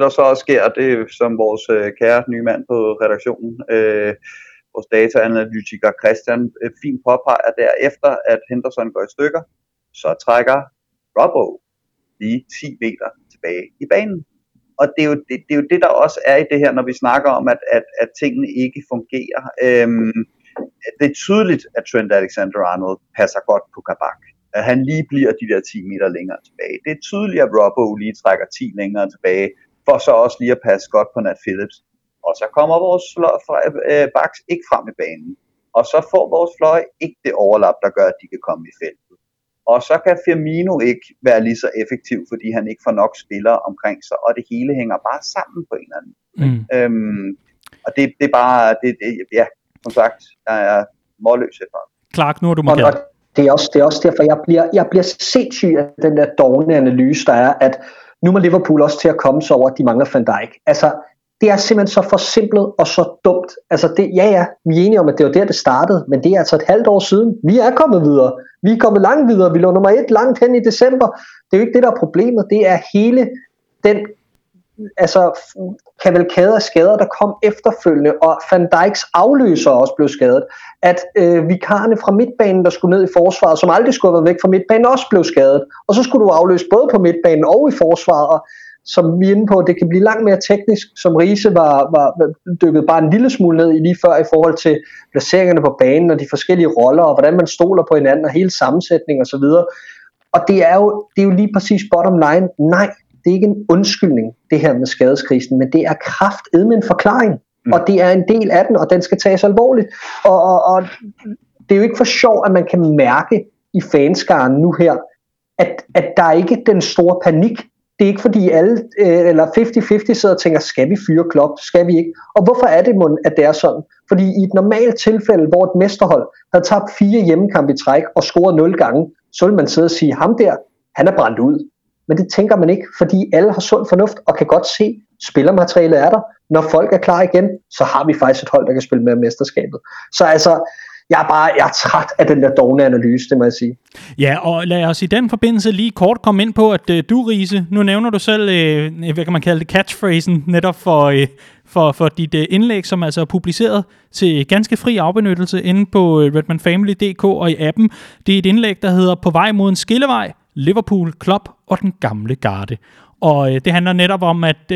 der så også sker, det er som vores kære nye mand på redaktionen, vores dataanalytiker Christian, fint påpeger derefter, at Henderson går i stykker, så trækker Robbo lige 10 meter tilbage i banen. Og det er jo det, der også er i det her, når vi snakker om, at tingene ikke fungerer. Det er tydeligt, at Trent Alexander-Arnold passer godt på Kabak. At han lige bliver de der 10 meter længere tilbage. Det er tydeligt, at Robbo lige trækker 10 længere tilbage, for så også lige at passe godt på Nat Phillips. Og så kommer vores backs ikke frem i banen. Og så får vores fløj ikke det overlap, der gør, at de kan komme i felt. Og så kan Firmino ikke være lige så effektiv, fordi han ikke får nok spillere omkring sig, og det hele hænger bare sammen på en eller anden. Og det er bare, ja, som sagt, jeg er målløs efter. Clark, nu er du markeret. Det er også derfor, jeg bliver sindssyg af den der dårlige analyse, der er, at nu må Liverpool også til at komme sig over, at de mangler Van Dijk. Altså, det er simpelthen så forsimplet og så dumt. Altså, vi er enige om, at det var der, det startede, men det er altså et halvt år siden. Vi er kommet videre. Vi er kommet langt videre. Vi lå nummer 1 langt hen i december. Det er jo ikke det, der er problemet. Det er hele den kavalkade af skader, der kom efterfølgende, og Van Dijks afløser også blev skadet. At vikarerne fra midtbanen, der skulle ned i forsvaret, som aldrig skulle have været væk fra midtbanen, også blev skadet. Og så skulle du afløse både på midtbanen og i forsvaret, og som vi er inde på, det kan blive langt mere teknisk, som Riese var dykket bare en lille smule ned i lige før, i forhold til placeringerne på banen, og de forskellige roller, og hvordan man stoler på hinanden, og hele sammensætningen osv. Og det er jo lige præcis bottom line. Nej, det er ikke en undskyldning, det her med skadeskrisen, men det er kraftedme en forklaring, og det er en del af den, og den skal tages alvorligt. Og det er jo ikke for sjov, at man kan mærke i fanskaren nu her, at der er ikke den store panik. Det er ikke fordi alle, eller 50-50 sidder og tænker, skal vi fyre Klopp? Skal vi ikke? Og hvorfor er det, at det er sådan? Fordi i et normalt tilfælde, hvor et mesterhold havde tabt 4 hjemmekampe i træk og scoret 0 gange, så ville man sidde og sige, ham der, han er brændt ud. Men det tænker man ikke, fordi alle har sund fornuft og kan godt se, spillermaterialet er der. Når folk er klar igen, så har vi faktisk et hold, der kan spille med mesterskabet. Så altså... Jeg er træt af den der dårlige analyse, det må jeg sige. Ja, og lad os i den forbindelse lige kort komme ind på, at du, Riese, nu nævner du selv, hvad kan man kalde det, catchphrasen, netop for dit indlæg, som altså er publiceret til ganske fri afbenyttelse inde på redmondfamily.dk og i appen. Det er et indlæg, der hedder På vej mod en skillevej, Liverpool, Klopp og den gamle garde. Og det handler netop om, at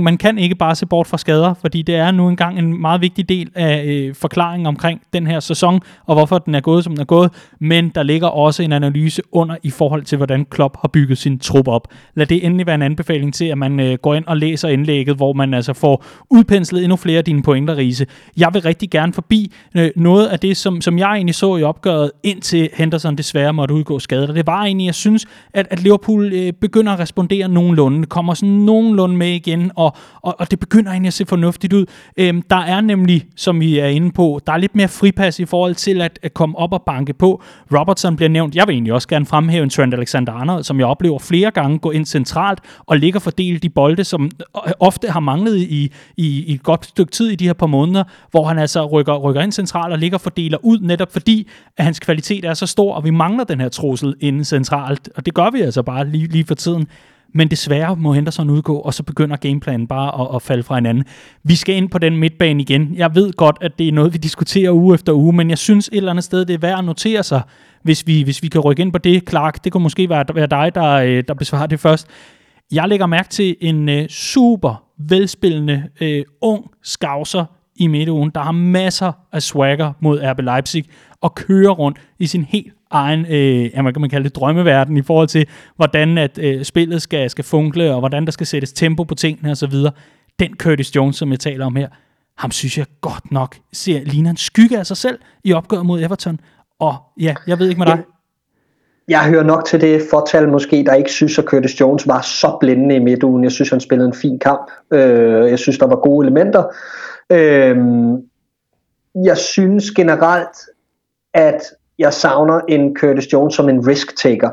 man kan ikke bare se bort fra skader, fordi det er nu engang en meget vigtig del af forklaringen omkring den her sæson, og hvorfor den er gået, som den er gået, men der ligger også en analyse under i forhold til, hvordan Klopp har bygget sin trup op. Lad det endelig være en anbefaling til, at man går ind og læser indlægget, hvor man altså får udpenslet endnu flere af dine pointer, Riese. Jeg vil rigtig gerne forbi noget af det, som jeg egentlig så i opgøret, indtil Henderson desværre måtte udgå skadet. Det var egentlig, jeg synes, at Liverpool begynder at respondere nogenlunde, kommer sådan nogenlunde med igen, og det begynder egentlig at se fornuftigt ud. Der er nemlig, som vi er inde på, der er lidt mere fripas i forhold til at komme op og banke på. Robertson bliver nævnt. Jeg vil egentlig også gerne fremhæve en Trent Alexander-Arnold, som jeg oplever flere gange gå ind centralt og ligger og fordele de bolde, som ofte har manglet i et godt stykke tid i de her par måneder, hvor han altså rykker ind centralt og ligger og fordeler ud, netop fordi, at hans kvalitet er så stor, og vi mangler den her trussel inden centralt, og det gør vi altså bare lige for tiden. Men desværre må Henderson udgå, og så begynder gameplanen bare at falde fra hinanden. Vi skal ind på den midtbane igen. Jeg ved godt, at det er noget, vi diskuterer uge efter uge, men jeg synes et eller andet sted, det er værd at notere sig, hvis vi kan rykke ind på det. Clark, det kunne måske være dig, der besvarer det først. Jeg lægger mærke til en super velspillende ung skavser i midtugen, der har masser af swagger mod RB Leipzig og kører rundt i sin helt egen, man kalder det drømmeverden, i forhold til, hvordan at spillet skal funkle, og hvordan der skal sættes tempo på tingene osv. Den Curtis Jones, som jeg taler om her, ham synes jeg godt nok ligner en skygge af sig selv i opgøret mod Everton. Og ja, jeg ved ikke med dig. Jeg hører nok til det fortal måske, der ikke synes, at Curtis Jones var så blændende i midtugen. Jeg synes, han spillede en fin kamp. Jeg synes, der var gode elementer. Jeg synes generelt, at jeg savner en Curtis Jones som en risk-taker.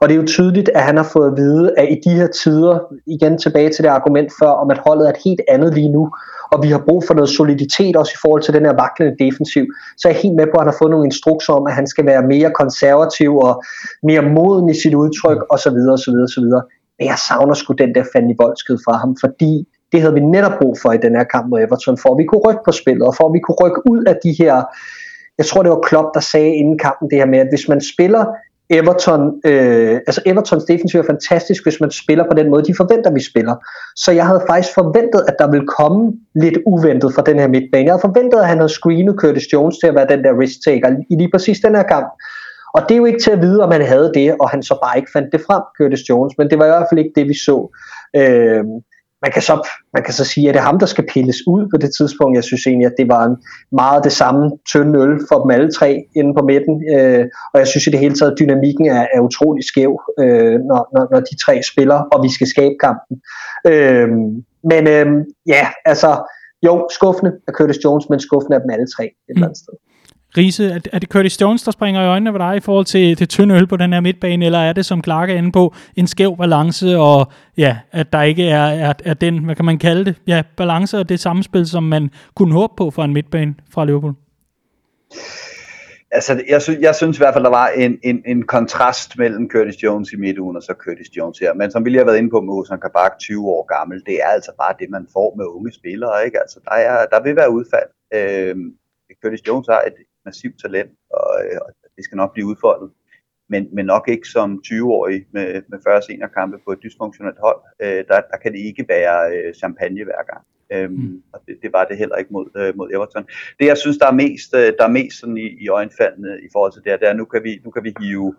Og det er jo tydeligt, at han har fået at vide, at i de her tider, igen tilbage til det argument før, om at holdet er et helt andet lige nu, og vi har brug for noget soliditet også i forhold til den her vaklende defensiv, så er jeg helt med på, at han har fået nogle instrukser om, at han skal være mere konservativ og mere moden i sit udtryk osv. Men jeg savner sgu den der fanden i voldsked fra ham, fordi det havde vi netop brug for i den her kamp mod Everton, for at vi kunne rykke på spillet, og for at vi kunne rykke ud af de her. Jeg tror, det var Klopp, der sagde inden kampen det her med, at hvis man spiller Everton, altså Evertons defensiv er fantastisk, hvis man spiller på den måde, de forventer, vi spiller. Så jeg havde faktisk forventet, at der ville komme lidt uventet fra den her midtbane. Jeg havde forventet, at han havde screenet Curtis Jones til at være den der risk-taker i lige præcis den her kamp. Og det er jo ikke til at vide, om han havde det, og han så bare ikke fandt det frem, Curtis Jones. Men det var i hvert fald ikke det, vi så. Man kan så sige, at det er ham, der skal pilles ud på det tidspunkt. Jeg synes egentlig, at det var meget det samme tynde øl for dem alle tre inde på midten. Og jeg synes i det hele taget, at dynamikken er utrolig skæv, når de tre spiller, og vi skal skabe kampen. Skuffende af Curtis Jones, men skuffende af dem alle tre et eller andet sted. Riese, er det Curtis Jones, der springer i øjnene ved dig i forhold til tynde øl på den her midtbane, eller er det, som Clark er inde på, en skæv balance, og ja, at der ikke er den, hvad kan man kalde det, ja, balance og det samspil, som man kunne håbe på for en midtbane fra Liverpool? Altså, jeg synes i hvert fald, der var en kontrast mellem Curtis Jones i midtugen og så Curtis Jones her. Men som vi lige har været inde på med Ozan Kabak, 20 år gammel, det er altså bare det, man får med unge spillere, ikke? Altså, der vil være udfald. Curtis Jones har et massivt talent, og det skal nok blive udfoldet, men nok ikke som 20-årig med 40 seniorkampe på et dysfunktionelt hold. Der kan det ikke være champagne hver gang. Og det var det heller ikke mod Everton. Det jeg synes, der er mest sådan i øjenfaldene i forhold til det her, det er, nu kan vi hive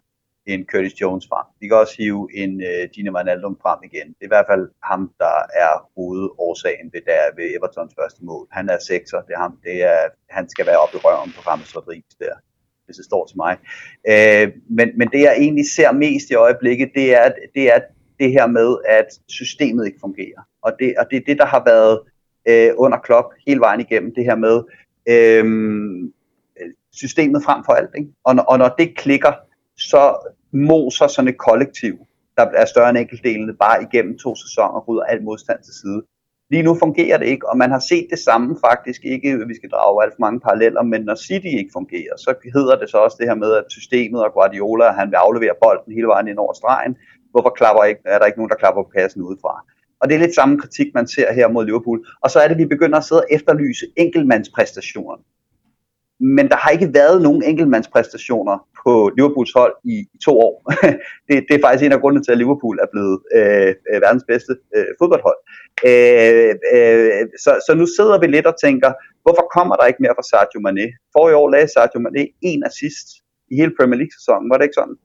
en Curtis Jones frem. Vi kan også hive en Gino Wijnaldum frem igen. Det er i hvert fald ham, der er hovedårsagen ved Evertons første mål. Han er sekser, det er ham. Han skal være oppe i røven på James Rodriguez der, hvis det står til mig. Men det, jeg egentlig ser mest i øjeblikket, det er det her med, at systemet ikke fungerer. Og det er det, der har været under Klopp hele vejen igennem. Det her med systemet frem for alt, ikke? Og når det klikker, så moser sådan et kollektiv, der er større end enkeltdelene, bare igennem 2 sæsoner og rydder alt modstand til side. Lige nu fungerer det ikke, og man har set det samme faktisk, ikke vi skal drage alt for mange paralleller, men når City ikke fungerer, så hedder det så også det her med, at systemet og Guardiola, han vil aflevere bolden hele vejen ind over stregen. Hvorfor er der ikke nogen, der klapper på kassen udefra? Og det er lidt samme kritik, man ser her mod Liverpool. Og så er det, vi begynder at sidde og efterlyse enkeltmandspræstationerne. Men der har ikke været nogen enkeltmandspræstationer på Liverpools hold i 2 år. Det er faktisk en af grundene til, at Liverpool er blevet verdens bedste fodboldhold. Så nu sidder vi lidt og tænker, hvorfor kommer der ikke mere fra Sadio Mané? For i år lagde Sadio Mané en assist i hele Premier League-sæsonen, var det ikke sådan?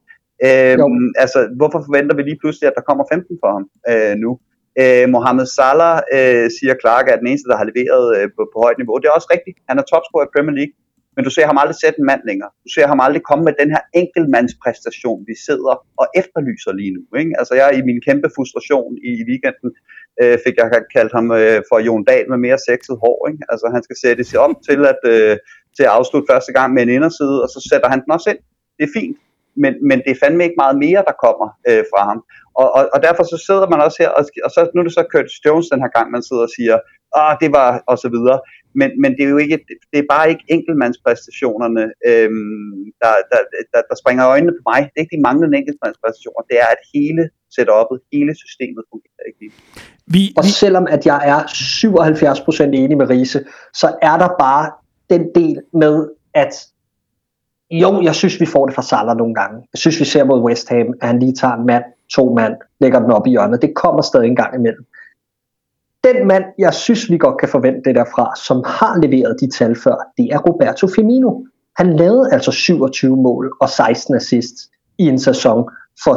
Altså, hvorfor forventer vi lige pludselig, at der kommer 15 for ham nu? Mohamed Salah, siger Clark, er den eneste, der har leveret på højt niveau. Det er også rigtigt. Han er topscorer i Premier League. Men du ser ham aldrig sætte en mand længere. Du ser ham aldrig komme med den her enkeltmandspræstation, vi sidder og efterlyser lige nu. Ikke? Altså jeg i min kæmpe frustration i weekenden fik jeg kaldt ham for Jon Dahl med mere sexet hår. Ikke? Altså han skal sætte sig om til at afslutte første gang med en inderside, og så sætter han den også ind. Det er fint, men det er fandme ikke meget mere, der kommer fra ham. Og derfor så sidder man også her, og så, nu er det så Curtis Jones den her gang, man sidder og siger, det var og så videre. Men det er jo ikke, det er bare ikke enkeltmandspræstationerne, der springer øjnene på mig. Det er ikke de manglende enkeltmandspræstationer, det er at hele setupet, hele systemet fungerer ikke lige. Og selvom at jeg er 77% enig med Riese, så er der bare den del med, at jo, jeg synes, vi får det fra Salah nogle gange. Jeg synes, vi ser mod West Ham, at han lige tager en mand, to mand, lægger den op i hjørnet. Det kommer stadig en gang imellem. Den mand, jeg synes, vi godt kan forvente det derfra, som har leveret de tal før, det er Roberto Firmino. Han lavede altså 27 mål og 16 assists i en sæson for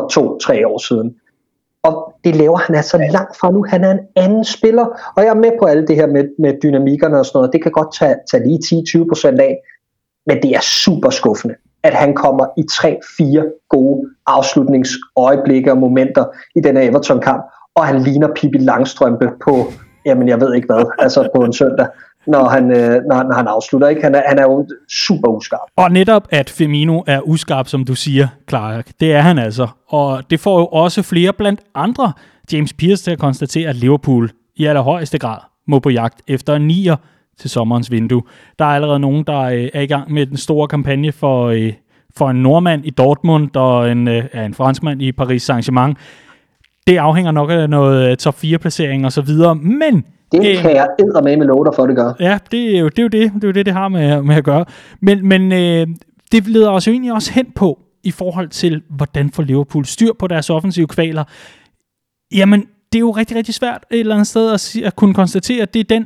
2-3 år siden. Og det laver han altså langt fra nu. Han er en anden spiller. Og jeg er med på alle det her med dynamikkerne og sådan noget. Det kan godt tage lige 10-20% af. Men det er super skuffende, at han kommer i 3-4 gode afslutningsøjeblikke og momenter i den her Everton-kamp. Og han ligner Pippi Langstrømpe på, jamen jeg ved ikke hvad, altså på en søndag, når han afslutter. Ikke? Han er jo super uskarp. Og netop at Firmino er uskarp, som du siger, Clark, det er han altså. Og det får jo også flere, blandt andre James Pearce, til at konstatere, at Liverpool i allerhøjeste grad må på jagt efter en nier til sommerens vindue. Der er allerede nogen, der er i gang med den store kampagne for en nordmand i Dortmund og en franskmand i Paris Saint-Germain. Det afhænger nok af noget top 4-placering og så videre, men... Det kan jeg eddermame love dig for, det gør. Ja, det er jo det har med at gøre. Men det leder os jo egentlig også hen på, i forhold til, hvordan får Liverpool styr på deres offensive kvaler. Jamen, det er jo rigtig, rigtig svært et eller andet sted at kunne konstatere, at det er den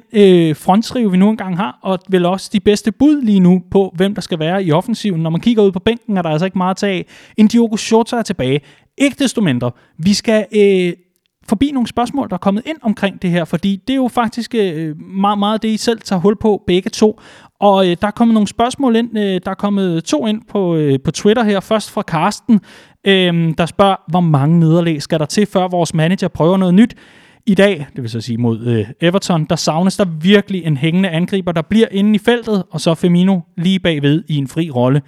frontrive, vi nu engang har, og vel også de bedste bud lige nu på, hvem der skal være i offensiven. Når man kigger ud på bænken, er der altså ikke meget at tage af. En Diogo Jota er tilbage. Ikke desto mindre. Vi skal forbi nogle spørgsmål, der er kommet ind omkring det her, fordi det er jo faktisk meget, meget det, I selv tager hul på, begge to. Og der er kommet nogle spørgsmål ind. Der er kommet to ind på Twitter her. Først fra Karsten, der spørger, hvor mange nederlag skal der til, før vores manager prøver noget nyt? I dag, det vil så sige mod Everton, der savnes der virkelig en hængende angriber, der bliver inde i feltet, og så Firmino lige bagved i en fri rolle.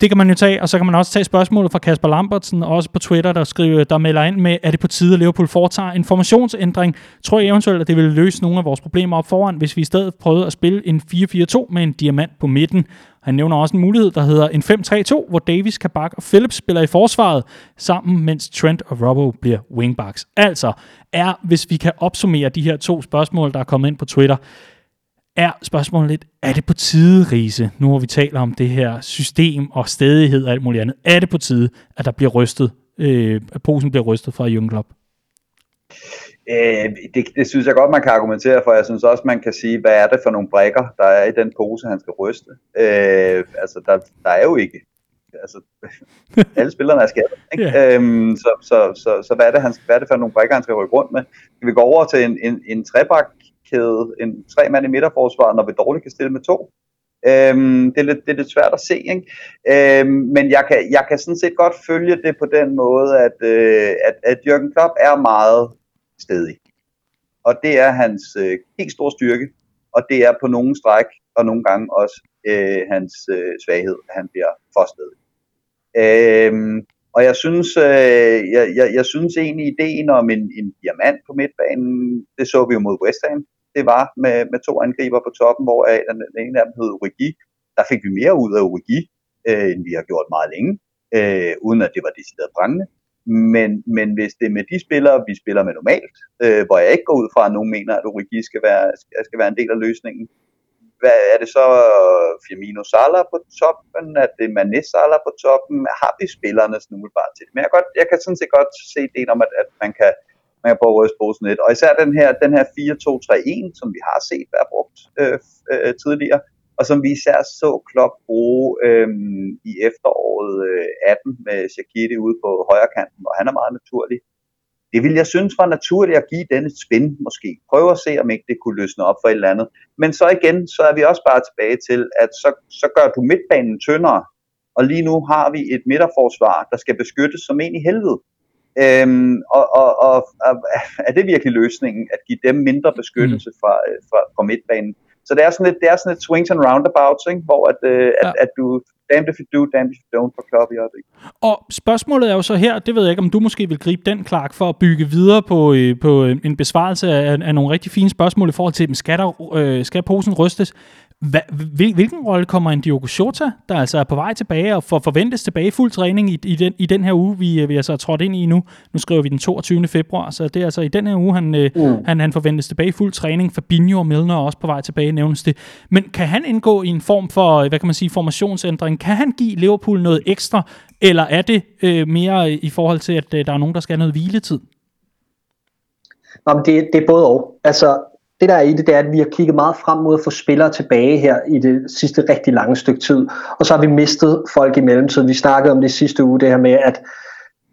Det kan man jo tage, og så kan man også tage spørgsmålet fra Kasper Lambertsen, også på Twitter, der melder ind med, er det på tide, at Liverpool foretager en formationsændring? Tror jeg eventuelt, at det ville løse nogle af vores problemer op foran, hvis vi i stedet prøvede at spille en 4-4-2 med en diamant på midten. Han nævner også en mulighed, der hedder en 5-3-2, hvor Davies, Kabak og Phillips spiller i forsvaret sammen, mens Trent og Robbo bliver wingbacks. Altså hvis vi kan opsummere de her to spørgsmål, der er kommet ind på Twitter, er spørgsmålet lidt, er det på tide, Riese, nu hvor vi taler om det her system og stædighed og alt muligt andet, er det på tide, at der bliver rystet, at posen bliver rystet fra Jürgen Klopp? Det synes jeg godt, man kan argumentere for. Jeg synes også, man kan sige, hvad er det for nogle brikker, der er i den pose, han skal ryste? Altså, der er jo ikke. Altså, alle spillerne er skadet, ikke? Yeah. Så hvad er det for nogle brikker, han skal rykke rundt med? Skal vi gå over til en trebakkæde, en tre mand i midterforsvaret, når vi dårligt kan stille med to? Det er lidt svært at se, ikke? Men jeg kan sådan set godt følge det på den måde, at Jürgen Klopp er meget stædig. Og det er hans helt store styrke, og det er på nogle stræk og nogle gange også hans svaghed, at han bliver for stædig. Og jeg synes egentlig ideen om en diamant på midtbanen, det så vi jo mod West Ham. Det var med to angriber på toppen, hvor den ene af dem hed Origi. Der fik vi mere ud af Origi, end vi har gjort meget længe, uden at det var decideret prangende. Men hvis det er med de spillere, vi spiller med normalt, hvor jeg ikke går ud fra, at nogen mener, at Origi skal være en del af løsningen, hvad er det så Firmino Salah på toppen? Er det Mané Salah på toppen? Har vi spillerne sådan umiddelbart til det? Men jeg kan sådan set godt se det om, at man kan man kan prøve at ryste posen lidt. Og især den her 4-2-3-1, som vi har set være brugt tidligere, og som vi især så Klopp bruge i efteråret 18 med Shaqiri ude på højre kanten, og han er meget naturlig. Det ville jeg synes var naturligt at give den et spin, måske. Prøve at se, om ikke det kunne løsne op for et eller andet. Men så igen, så er vi også bare tilbage til, at så gør du midtbanen tyndere. Og lige nu har vi et midterforsvar, der skal beskyttes som en i helvede. Og er det virkelig løsningen, at give dem mindre beskyttelse fra midtbanen? Så det er sådan et swings and roundabouts, ikke? Hvor at du damn if you do, damn if you don't for Klopp i øjeblikket. Og spørgsmålet er jo så her, det ved jeg ikke, om du måske vil gribe den, Clark, for at bygge videre på en besvarelse af nogle rigtig fine spørgsmål i forhold til, skal posen rystes? Hvilken rolle kommer en Diogo Jota, der altså er på vej tilbage og forventes tilbage i fuld træning i den her uge, vi altså er trådt ind i nu. Nu skriver vi den 22. februar, så det er altså i den her uge, han forventes tilbage i fuld træning. Fabinho og Milner er også på vej tilbage, nævnes det. Men kan han indgå i en form for, hvad kan man sige, formationsændring? Kan han give Liverpool noget ekstra, eller er det mere i forhold til, at der er nogen, der skal have noget hviletid? Nå, men det er både og. Altså, det der er i det er, at vi har kigget meget frem mod at få spillere tilbage her i det sidste rigtig lange stykke tid. Og så har vi mistet folk i mellemtiden. Vi snakkede om det sidste uge, det her med, at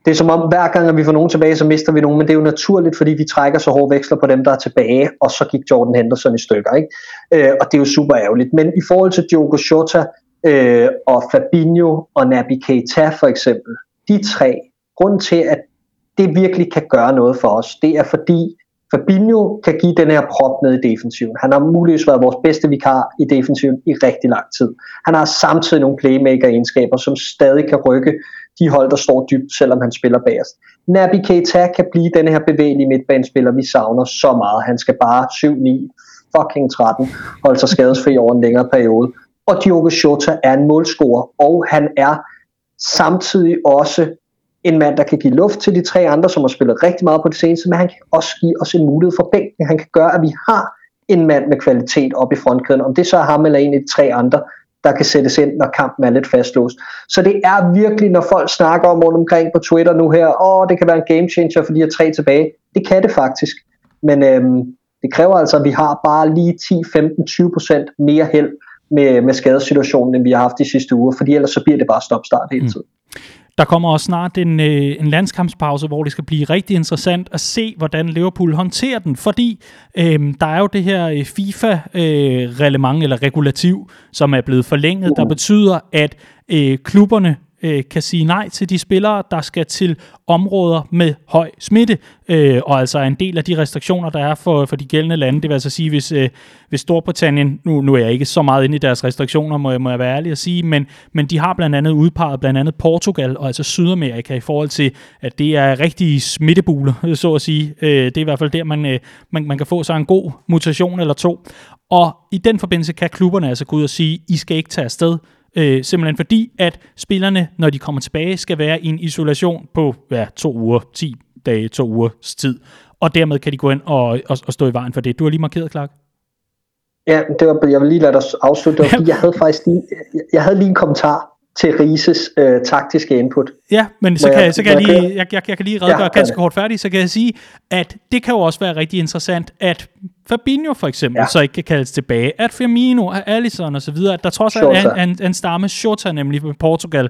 det er som om, hver gang at vi får nogen tilbage, så mister vi nogen. Men det er jo naturligt, fordi vi trækker så hårde veksler på dem, der er tilbage. Og så gik Jordan Henderson i stykker, ikke? Og det er jo super ærgerligt. Men i forhold til Diogo Jota og Fabinho og Naby Keita for eksempel. De tre. Grunden til, at det virkelig kan gøre noget for os, det er fordi Fabinho kan give den her prop ned i defensiven. Han har muligvis været vores bedste vikar i defensiven i rigtig lang tid. Han har samtidig nogle playmaker-egenskaber, som stadig kan rykke de hold, der står dybt, selvom han spiller bagerst. Naby Keita kan blive den her bevægelige midtbanespiller, vi savner så meget. Han skal bare 7-9, fucking 13, holde sig skadesfri over en længere periode. Og Diogo Jota er en målscorer, og han er samtidig også en mand, der kan give luft til de tre andre, som har spillet rigtig meget på det seneste, men han kan også give os en mulighed for bænken. Han kan gøre, at vi har en mand med kvalitet oppe i frontkæden, om det så er ham eller en af de tre andre, der kan sættes ind, når kampen er lidt fastlåst. Så det er virkelig, når folk snakker om rundt omkring på Twitter nu her, det kan være en game changer for de her tre tilbage. Det kan det faktisk. Men det kræver altså, at vi har bare lige 10-15-20% mere held med skadessituationen, end vi har haft de sidste uger, fordi ellers så bliver det bare stop-start hele tiden. Der kommer også snart en landskampspause, hvor det skal blive rigtig interessant at se, hvordan Liverpool håndterer den, fordi der er jo det her FIFA-reglement eller regulativ, som er blevet forlænget, der betyder, at klubberne kan sige nej til de spillere, der skal til områder med høj smitte, og altså en del af de restriktioner, der er for de gældende lande. Det vil altså sige, hvis Storbritannien, nu er jeg ikke så meget inde i deres restriktioner, må jeg være ærlig at sige, men de har blandt andet udpeget Portugal og altså Sydamerika i forhold til, at det er rigtige smittebuler, så at sige. Det er i hvert fald der, man kan få sig en god mutation eller to. Og i den forbindelse kan klubberne altså gå ud og sige, I skal ikke tage afsted, simpelthen fordi, at spillerne, når de kommer tilbage, skal være i en isolation på 2 uger, 10 dage, 2 ugers tid. Og dermed kan de gå ind og stå i vejen for det. Du har lige markeret, Clark. Ja, jeg vil lige lade dig afslutte. Det var, fordi jeg havde faktisk lige en kommentar til Rises taktiske input. Ja, men så kan jeg lige redegøre ganske kort færdigt, så kan jeg sige, at det kan jo også være rigtig interessant, at Fabinho for eksempel så ikke kan kaldes tilbage, at Firmino, at Alisson og så videre, at der trods alt er en stamme Jota, nemlig med Portugal,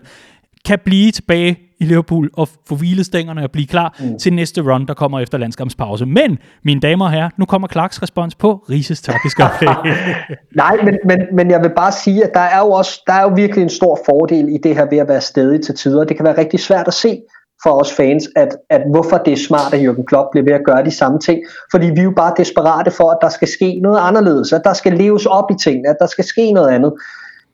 kan blive tilbage i Liverpool og få hvilestængerne og blive klar til næste run, der kommer efter landskampspause. Men, mine damer og herrer, nu kommer Clarks respons på Rises taktiske oplæg. Nej, men jeg vil bare sige, at der er jo virkelig en stor fordel i det her ved at være stædig til tider. Det kan være rigtig svært at se for os fans, at hvorfor det er smart, at Jürgen Klopp bliver ved at gøre de samme ting. Fordi vi er jo bare desperate for, at der skal ske noget anderledes, at der skal leves op i tingene, at der skal ske noget andet.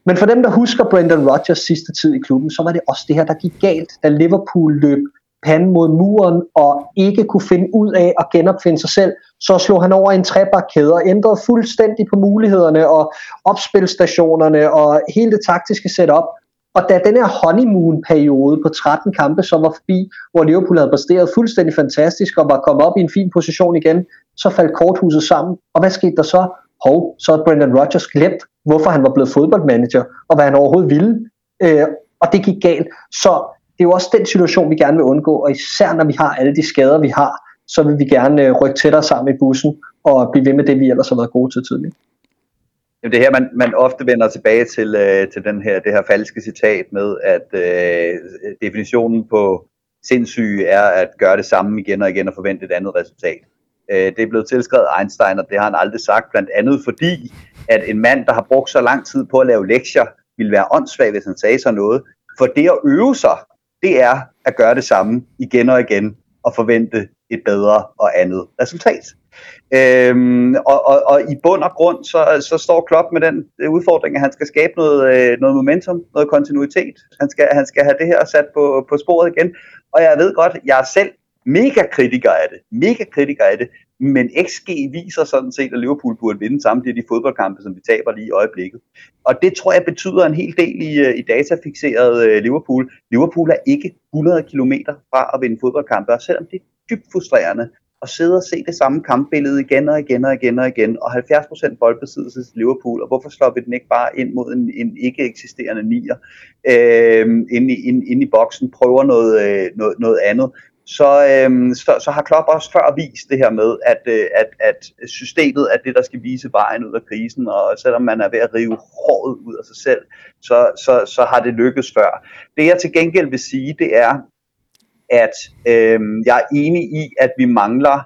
Men for dem, der husker Brendan Rodgers sidste tid i klubben, så var det også det her, der gik galt, da Liverpool løb panden mod muren og ikke kunne finde ud af at genopfinde sig selv. Så slog han over en trebakkæde og ændrede fuldstændig på mulighederne og opspilstationerne og hele det taktiske setup. Og da den her honeymoon-periode på 13 kampe, som var forbi, hvor Liverpool havde præsteret fuldstændig fantastisk og var kommet op i en fin position igen, så faldt korthuset sammen. Og hvad skete der så? Så havde Brendan Rodgers glemt, hvorfor han var blevet fodboldmanager, og hvad han overhovedet ville. Og det gik galt. Så det er jo også den situation, vi gerne vil undgå, og især når vi har alle de skader, vi har, så vil vi gerne rykke tættere sammen i bussen og blive ved med det, vi ellers har været gode til tidligere. Det her, man ofte vender tilbage til det her falske citat med, at definitionen på sindssyge er at gøre det samme igen og igen og forvente et andet resultat. Det er blevet tilskrevet Einstein, og det har han aldrig sagt, blandt andet fordi, at en mand, der har brugt så lang tid på at lave lektier, ville være åndssvag, hvis han sagde sådan noget. For det at øve sig, det er at gøre det samme igen og igen og forvente et bedre og andet resultat. Og i bund og grund så står Klopp med den udfordring, at han skal skabe noget momentum, noget kontinuitet. Han skal have det her sat på sporet igen. Og jeg ved godt, jeg er selv mega kritiker af det, men XG viser sådan set, at Liverpool burde vinde samtidig de fodboldkampe, som vi taber lige i øjeblikket. Og det tror jeg betyder en hel del i datafixeret Liverpool. Liverpool er ikke 100 km fra at vinde fodboldkampe, og selvom det er dybt frustrerende at sidde og se det samme kampbillede igen og igen og igen og igen, og 70% boldbesiddelse til Liverpool, og hvorfor slår vi den ikke bare ind mod en ikke eksisterende nier inde i boksen, prøver noget andet. Så har Klopp også før vist det her med, at systemet er det, der skal vise vejen ud af krisen, og selvom man er ved at rive håret ud af sig selv, så har det lykkes før. Det jeg til gengæld vil sige, det er, at jeg er enig i, at vi mangler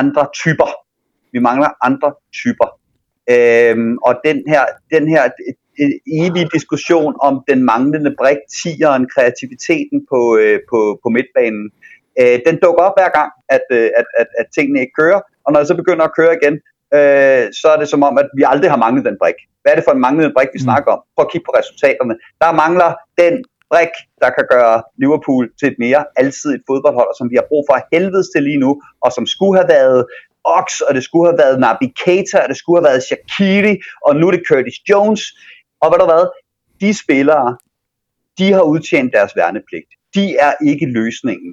andre typer. Og den her evige diskussion om den manglende brik, tieren, kreativiteten på midtbanen, den dukker op hver gang, at tingene ikke kører, og når det så begynder at køre igen, så er det som om, at vi aldrig har manglet den brik. Hvad er det for en manglende brik, vi snakker om? Prøv at kigge på resultaterne. Der mangler den brik, der kan gøre Liverpool til et mere alsidigt fodboldhold, som vi har brug for helvedes til lige nu, og som skulle have været Ox, og det skulle have været Naby Keita, og det skulle have været Shaqiri, og nu er det Curtis Jones. Og ved du hvad? De spillere, de har udtjent deres værnepligt. De er ikke løsningen.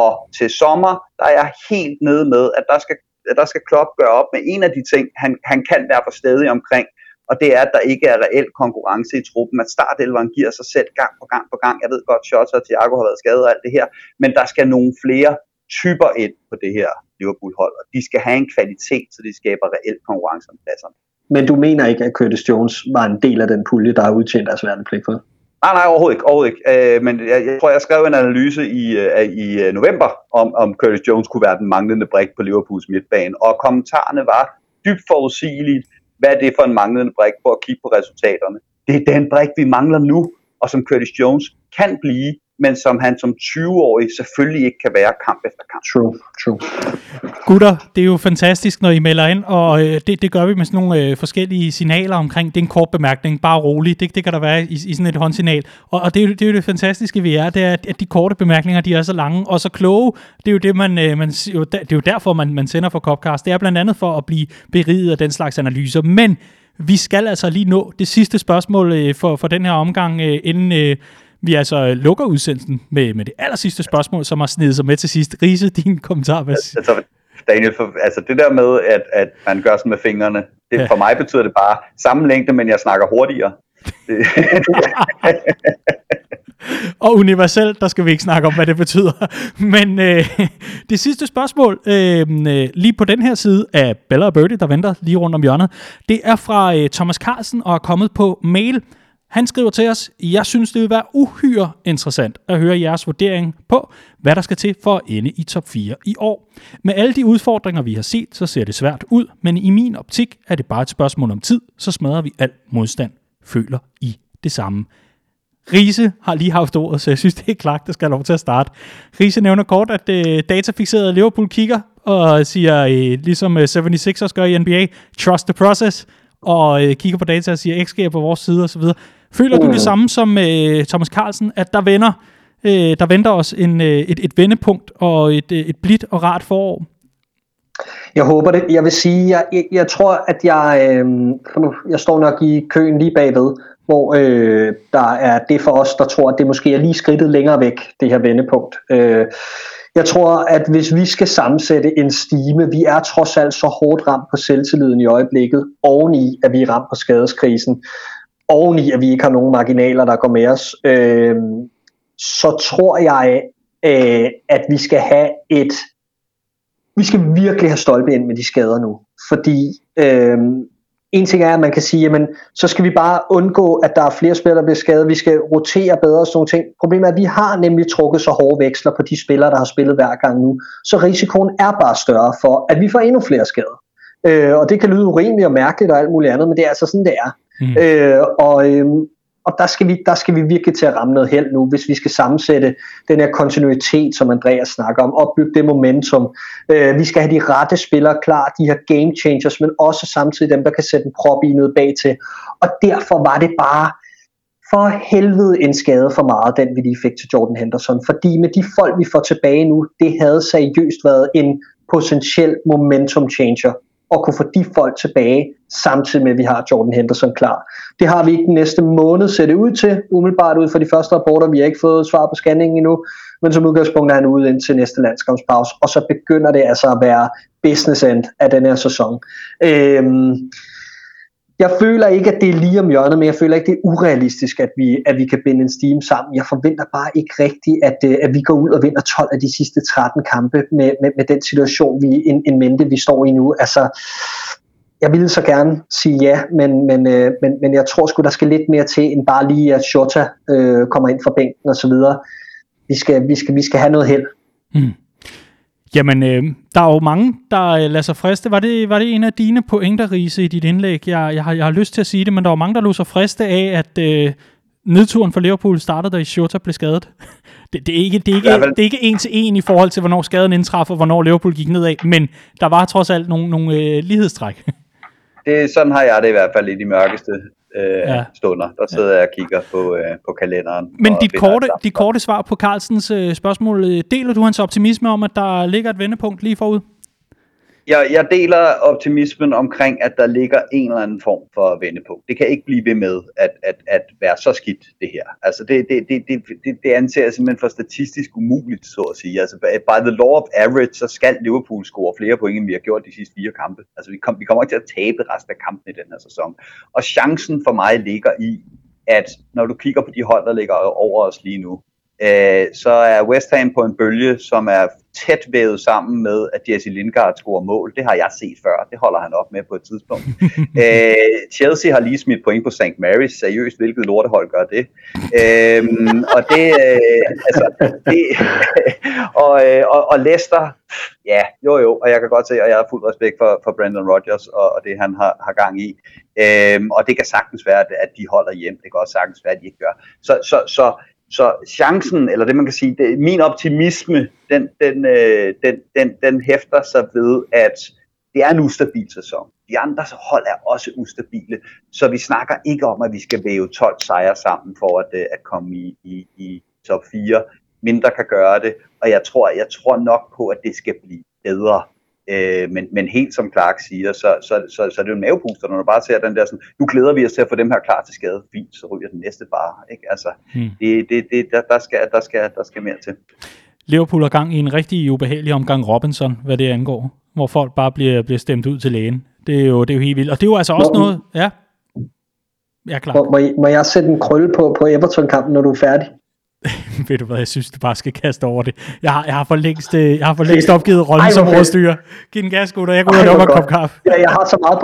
Og til sommer, der er jeg helt nede med, at der skal Klopp gøre op med en af de ting, han kan være for stædig omkring, og det er, at der ikke er reel konkurrence i truppen, at startelveren giver sig selv gang på gang. Jeg ved godt, Jota og Thiago har været skadet og alt det her, men der skal nogle flere typer ind på det her Liverpool-hold, og de skal have en kvalitet, så de skaber reelt konkurrence om pladserne. Men du mener ikke, at Curtis Jones var en del af den pulje, der har udtjent deres værnepligt for? Nej, overhovedet ikke. Men jeg tror, jeg skrev en analyse i november, om Curtis Jones kunne være den manglende brik på Liverpools midtbane, og kommentarerne var dybt forudsigelige, hvad det er for en manglende brik, for at kigge på resultaterne. Det er den brik, vi mangler nu, og som Curtis Jones kan blive, men som han som 20-årig selvfølgelig ikke kan være kamp efter kamp. True. Gutter, det er jo fantastisk, når I melder ind, og det gør vi med sådan nogle forskellige signaler omkring. Det er en kort bemærkning, bare rolig. Det kan der være i sådan et håndsignal. Og det er jo det fantastiske ved jer, det er, at de korte bemærkninger, de er så lange og så kloge. Det er jo det, man sender for Copcast. Det er blandt andet for at blive beriget af den slags analyser, men vi skal altså lige nå det sidste spørgsmål for den her omgang, inden... Vi altså lukker udsendelsen med det allersidste spørgsmål, som har snedet sig med til sidst. Riese, din kommentar. Altså, Daniel, det der med, at man gør sådan med fingrene, det, ja. For mig betyder det bare samme længde, men jeg snakker hurtigere. Og universelt, der skal vi ikke snakke om, hvad det betyder. Men det sidste spørgsmål, lige på den her side af Bella og Birdie, der venter lige rundt om hjørnet, det er fra Thomas Carlsen og er kommet på mail. Han skriver til os, jeg synes, det vil være uhyre interessant at høre jeres vurdering på, hvad der skal til for at ende i top 4 i år. Med alle de udfordringer, vi har set, så ser det svært ud, men i min optik er det bare et spørgsmål om tid, så smadrer vi al modstand. Føler I det samme? Riese har lige haft ordet, så jeg synes, det er klart, der skal have lov til at starte. Riese nævner kort, at datafixerede Liverpool kigger og siger, ligesom 76ers gør i NBA, trust the process, og kigger på data og siger, XG er på vores side osv. Føler du det samme som Thomas Carlsen, at der venter os et vendepunkt og et blidt og rart forår? Jeg håber det. Jeg vil sige, jeg tror, at jeg står nok i køen lige bagved, hvor der er det for os, der tror, at det måske er lige skridtet længere væk, det her vendepunkt. Jeg tror, at hvis vi skal sammensætte en stime, vi er trods alt så hårdt ramt på selvtilliden i øjeblikket, oveni at vi er ramt på skadeskrisen, oveni at vi ikke har nogen marginaler, der går med os, så tror jeg, at vi skal have et vi skal virkelig have stolpe ind med de skader nu, fordi en ting er, at man kan sige, jamen, så skal vi bare undgå, at der er flere spillere, der bliver skadet. Vi skal rotere bedre og sådan nogle ting. Problemet er, at vi har nemlig trukket så hårde veksler på de spillere, der har spillet hver gang nu. Så risikoen er bare større for, at vi får endnu flere skader. Og det kan lyde urimeligt og mærkeligt og alt muligt andet, men det er altså sådan, det er. Og der skal vi virkelig til at ramme noget held nu, hvis vi skal sammensætte den her kontinuitet, som Andreas snakker om, opbygge det momentum. Vi skal have de rette spillere klar, de her game changers, men også samtidig dem, der kan sætte en prop i noget bag til. Og derfor var det bare for helvede en skade for meget, den vi lige fik til Jordan Henderson. Fordi med de folk, vi får tilbage nu, det havde seriøst været en potentiel momentum changer. Og kunne få de folk tilbage, samtidig med, at vi har Jordan Henderson klar. Det har vi ikke den næste måned sætte ud til, umiddelbart ud fra de første rapporter. Vi har ikke fået svar på scanningen endnu, men som udgangspunkt er han ude indtil næste landskampspause, og så begynder det altså at være business end af den her sæson. Jeg føler ikke, at det er lige om hjørnet, men jeg føler ikke, at det er urealistisk, at vi kan binde en steam sammen. Jeg forventer bare ikke rigtigt, at vi går ud og vinder 12 af de sidste 13 kampe med den situation, vi en mente, vi står i nu. Altså, jeg ville så gerne sige ja, men jeg tror sgu, der skal lidt mere til, end bare lige, at Jota kommer ind fra bænken og så videre. Vi skal have noget held. Jamen, der er jo mange, der lader sig friste. Var det en af dine pointer, Riese, i dit indlæg? Jeg har lyst til at sige det, men der var mange, der lod sig friste af, at nedturen for Liverpool startede, da Jota blev skadet. Det er ikke en til en i forhold til, hvornår skaden indtræffer, og hvornår Liverpool gik nedad, men der var trods alt nogle lighedstræk. Sådan har jeg det i hvert fald i de mørkeste stunder. Der sidder jeg og kigger på kalenderen. Men dit korte svar på Carlsens spørgsmål, deler du hans optimisme om, at der ligger et vendepunkt lige forud? Jeg deler optimismen omkring, at der ligger en eller anden form for vendepunkt. Det kan ikke blive ved med at være så skidt, det her. Altså det anser jeg simpelthen for statistisk umuligt, så at sige. Altså by the law of average, så skal Liverpool score flere point, end vi har gjort de sidste 4 kampe. Altså vi kommer ikke til at tabe resten af kampen i den her sæson. Og chancen for mig ligger i, at når du kigger på de hold, der ligger over os lige nu, så er West Ham på en bølge, som er tæt vævet sammen med, at Jesse Lingard scorer mål. Det har jeg set før. Det holder han op med på et tidspunkt. Chelsea har lige smidt point på St. Mary's. Seriøst, hvilket lortehold gør det? Og Leicester, ja, jo, og jeg kan godt se, og jeg har fuld respekt for Brendan Rodgers og det, han har gang i. Og det kan sagtens være, at de holder hjem. Det kan også sagtens være, at de ikke gør. Så chancen, eller det man kan sige, det, min optimisme, den hæfter sig ved, at det er en ustabil sæson. De andre hold er også ustabile, så vi snakker ikke om, at vi skal væve 12 sejre sammen for at komme i top 4. Mindre kan gøre det, og jeg tror nok på, at det skal blive bedre. Men helt som Clark siger, så er det jo en mavepuster, når du bare ser den der sådan, nu glæder vi os til at få dem her klar til skade, fint, så ryger den næste bare, ikke? Altså, der skal mere til. Liverpool er gang i en rigtig ubehagelig omgang Robinson, hvad det angår, hvor folk bare bliver stemt ud til lægen. Det er jo helt vildt, og det er jo altså også noget, ja. Ja, klar. Må jeg sætte en krølle på Everton-kampen, når du er færdig? Ved du hvad, jeg synes, du bare skal kaste over det. Jeg har for længst opgivet rollen som rådstyrer. Giv den gas, gutter. Jeg går ud og kop kaffe.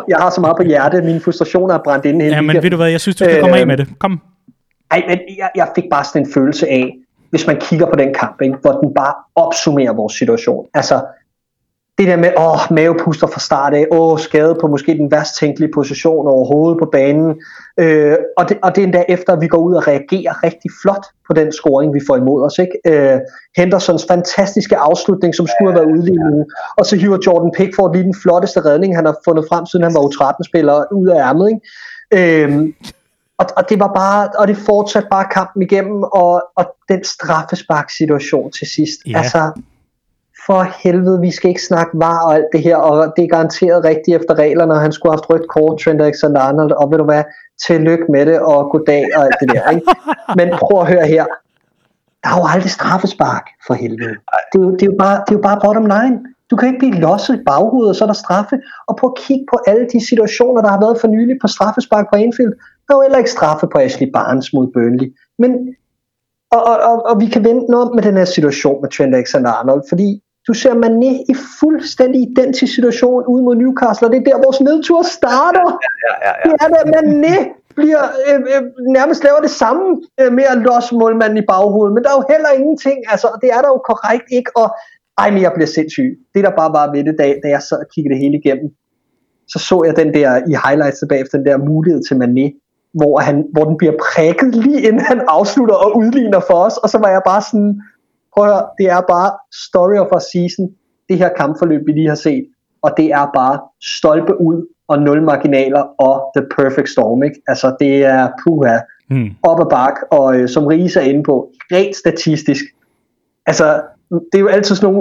Jeg har så meget på hjertet. Mine frustrationer er brændt inde. Ja, men ved du hvad, jeg synes, du skal komme af med det. Kom. Ej, men jeg fik bare sådan en følelse af, hvis man kigger på den kamp, ikke, hvor den bare opsummerer vores situation. Altså, det der med, mavepuster fra start af, skade på måske den værst tænkelige position overhovedet på banen. Og det er endda efter, at vi går ud og reagerer rigtig flot på den scoring, vi får imod os. Ikke? Hendersons fantastiske afslutning, som skulle have været udlignende. Og så hiver Jordan Pickford lige den flotteste redning, han har fundet frem, siden han var U13-spiller, ud af ærmet. Ikke? Og det var bare, og det fortsatte bare kampen igennem, og den straffespark-situation til sidst. Yeah. Altså, for helvede, vi skal ikke snakke var og alt det her, og det er garanteret rigtigt efter reglerne, og han skulle have haft rødt kort, Trent Alexander-Arnold, og ved du hvad, tillykke med det, og goddag og alt det der, ikke? Men prøv at høre her, der er jo aldrig straffespark, for helvede. Det er jo bare bottom line. Du kan ikke blive losset i baghovedet, og så er der straffe, og prøv at kigge på alle de situationer, der har været for nylig på straffespark på Anfield. Der er jo heller ikke straffe på Ashley Barnes mod Burnley, men og vi kan vente noget med den her situation med Trent Alexander-Arnold, fordi Du ser Mané i fuldstændig identisk situation ude mod Newcastle, og det er der, vores nedtur starter. Ja. Det er der, Mané bliver nærmest laver det samme med at losse målmanden i baghovedet, men der er jo heller ingenting, altså, og det er der jo korrekt ikke, og ej, men jeg bliver sindssyg. Det der bare var ved det, da jeg sad og kiggede det hele igennem, så jeg den der i highlights tilbage efter den der mulighed til Mané, hvor den bliver prikket lige inden han afslutter og udligner for os, og så var jeg bare sådan, prøv at høre, det er bare story of our season, det her kampforløb vi lige har set, og det er bare stolpe ud og nul marginaler og the perfect storm, ikke? Altså det er puha, op ad bak, og som Riese er inde på, rent statistisk, altså det er jo altid sådan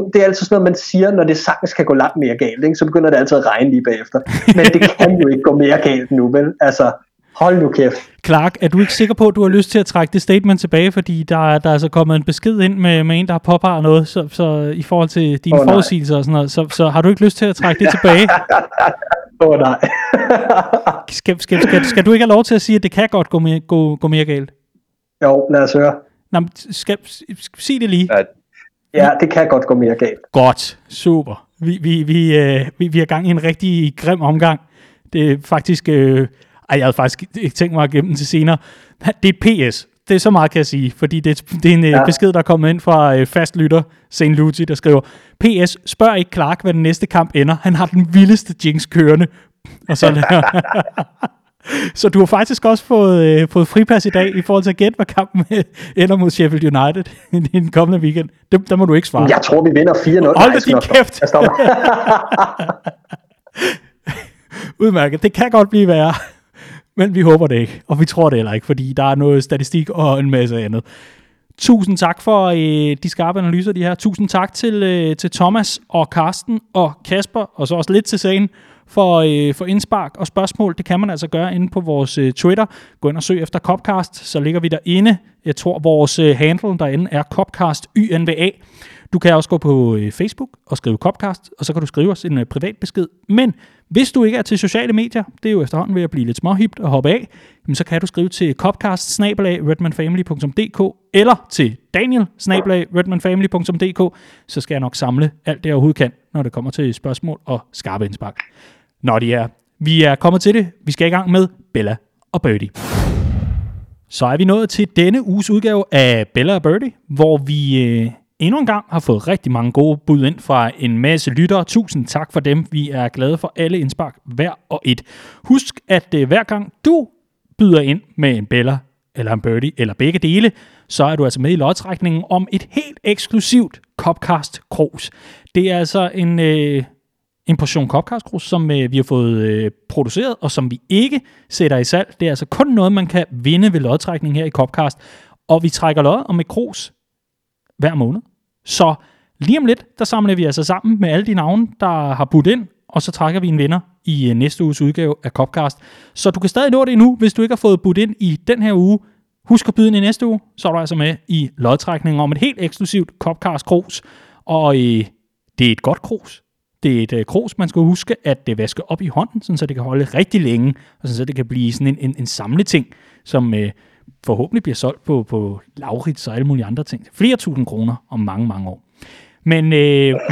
noget, man siger, når det sagtens kan gå langt mere galt, ikke? Så begynder det altid at regne lige bagefter, men det kan jo ikke gå mere galt nu, vel? Altså hold nu kæft. Clark, er du ikke sikker på, at du har lyst til at trække det statement tilbage, fordi der er altså kommet en besked ind med en, der har påpeget noget, så i forhold til dine forudsigelser og sådan noget, så har du ikke lyst til at trække det tilbage? Nej. Skal du ikke have lov til at sige, at det kan godt gå mere galt? Jo, lad os høre. Nå, sig det lige. Ja, det kan godt gå mere galt. Godt, super. Vi er gang i en rigtig grim omgang. Det er faktisk... jeg havde faktisk ikke tænkt mig at gemme den til senere. Det er PS. Det er så meget, kan jeg sige. Fordi det er en besked, der er kommet ind fra fastlytter St. Lucy, der skriver, PS, spørg ikke Clark, hvad den næste kamp ender. Han har den vildeste jinx kørende. Og så, så du har faktisk også fået fripas i dag, i forhold til at gætte, hvad kampen ender mod Sheffield United i den kommende weekend. Der må du ikke svare. Jeg tror, vi vinder 4-0. Hold da din kæft! Udmærket. Det kan godt blive værre. Men vi håber det ikke, og vi tror det heller ikke, fordi der er noget statistik og en masse andet. Tusind tak for de skarpe analyser, de her. Tusind tak til Thomas og Karsten og Kasper, og så også lidt til sagen for indspark og spørgsmål. Det kan man altså gøre inde på vores Twitter. Gå ind og søg efter Copcast, så ligger vi derinde. Jeg tror, vores handle derinde er Copcast YNVA. Du kan også gå på Facebook og skrive Copcast, og så kan du skrive os en privat besked. Men hvis du ikke er til sociale medier, det er jo efterhånden ved at blive lidt småhipt og hoppe af, så kan du skrive til copcast@redmondfamily.dk eller til daniel@redmondfamily.dk, så skal jeg nok samle alt det, jeg overhovedet kan, når det kommer til spørgsmål og skarpe indspark. Nå, vi er kommet til det. Vi skal i gang med Bella og Birdie. Så er vi nået til denne uges udgave af Bella og Birdie, hvor vi... endnu en gang har fået rigtig mange gode bud ind fra en masse lyttere. Tusind tak for dem. Vi er glade for alle indspark, hver og et. Husk, at hver gang du byder ind med en Bella eller en Birdie eller begge dele, så er du altså med i lodtrækningen om et helt eksklusivt Copcast-krus. Det er altså en portion Copcast-krus, som vi har fået produceret, og som vi ikke sætter i salg. Det er altså kun noget, man kan vinde ved lodtrækningen her i Copcast. Og vi trækker lod om et krus hver måned. Så lige om lidt, der samler vi altså sammen med alle de navne, der har budt ind, og så trækker vi en vinder i næste uges udgave af Copcast. Så du kan stadig nå det endnu, hvis du ikke har fået budt ind i den her uge. Husk at byde ind i næste uge, så er du altså med i lodtrækningen om et helt eksklusivt Copcast-krus. Og det er et godt krus. Det er et krus, man skal huske at vaske op i hånden, sådan, så det kan holde rigtig længe, og sådan, så det kan blive sådan en samleting, som... forhåbentlig bliver solgt på Lauritz og alle mulige andre ting. Flere tusind kroner om mange, mange år. Men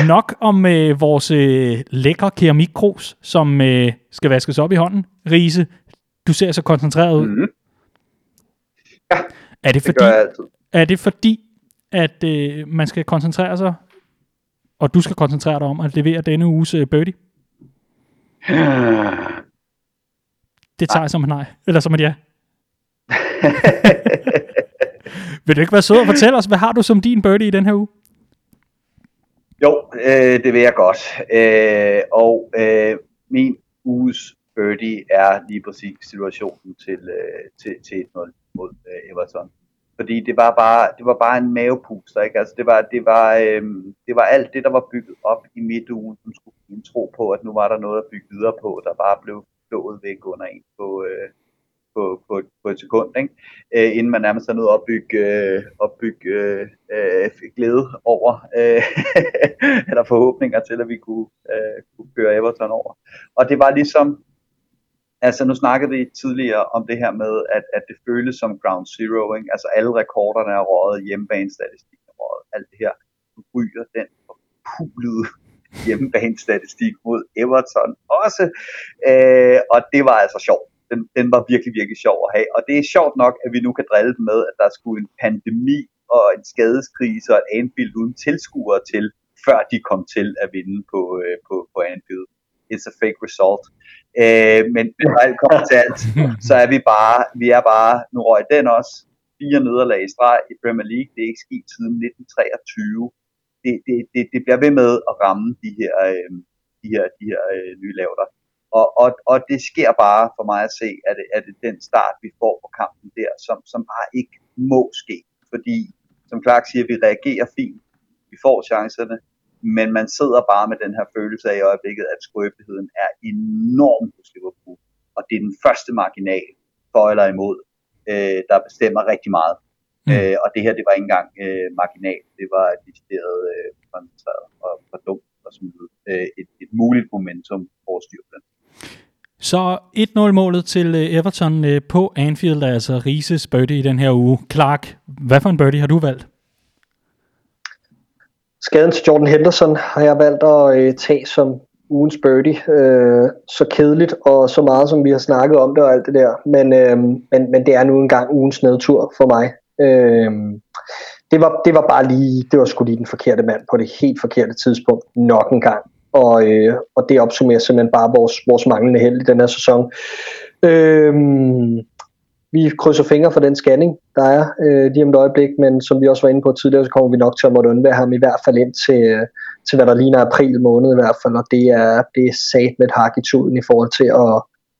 nok om vores lækre keramikkrus, som skal vaskes op i hånden. Riese, du ser så koncentreret ud. Mm-hmm. Ja, er det fordi, at man skal koncentrere sig, og du skal koncentrere dig om at levere denne uges birdie? Det tager jeg som et nej. Eller som et ja. Vil du ikke være sød og fortælle os, hvad har du som din birdie i den her uge? Jo, det vil jeg godt. Min uges birdie er lige præcis situationen til 1-0 mod Everton. Fordi det var bare en mavepuster, ikke? Altså det var alt det, der var bygget op i midtugen, som skulle indtro på, at nu var der noget at bygge videre på, der bare blev flået væk under en på et sekund, ikke? Inden man nærmest er nødt til at opbygge glæde over, eller forhåbninger til, at vi kunne køre Everton over. Og det var ligesom, altså nu snakkede vi tidligere om det her med, at det føles som ground zero, ikke? Altså alle rekorderne er røget, hjemmebanestatistik er røget, alt det her, du ryger den forkuglede hjemmebanestatistik mod Everton også. Og det var altså sjovt. Den var virkelig, virkelig sjov at have. Og det er sjovt nok, at vi nu kan drille dem med, at der skulle en pandemi og en skadeskrise og et Anfield uden tilskuere til, før de kom til at vinde på Anfield. It's a fake result. Men når alt kommer til alt, så er vi er bare, nu røg den også, 4 nederlag i streg i Premier League. Det er ikke sket siden 1923. Det bliver ved med at ramme de her nye lavder. Og det sker bare for mig at se, at det er den start, vi får på kampen der, som bare ikke må ske. Fordi, som Clark siger, vi reagerer fint. Vi får chancerne. Men man sidder bare med den her følelse af i øjeblikket, at skrøbeligheden er enorm hos Liverpool. Og det er den første marginal, for eller imod, der bestemmer rigtig meget. Og det her, det var ikke engang marginal. Det var decideret koncentreret og for dumt og smidt. Et muligt momentum for at styre den. Så 1-0-målet til Everton på Anfield, altså Rieses birdie i den her uge. Clark, hvad for en birdie har du valgt? Skaden til Jordan Henderson har jeg valgt at tage som ugens birdie. Så kedeligt og så meget, som vi har snakket om det og alt det der. Men det er nu engang ugens nedtur for mig. Det var bare lige, det var sgu lige den forkerte mand på det helt forkerte tidspunkt nok en gang. Og det opsummerer simpelthen bare vores manglende held i den her sæson. Vi krydser fingre for den scanning, der er lige om et øjeblik, men som vi også var inde på tidligere, så kommer vi nok til at måtte undvære ham i hvert fald ind til hvad der ligner april måned i hvert fald, og det er sat med et hak i tuden i forhold til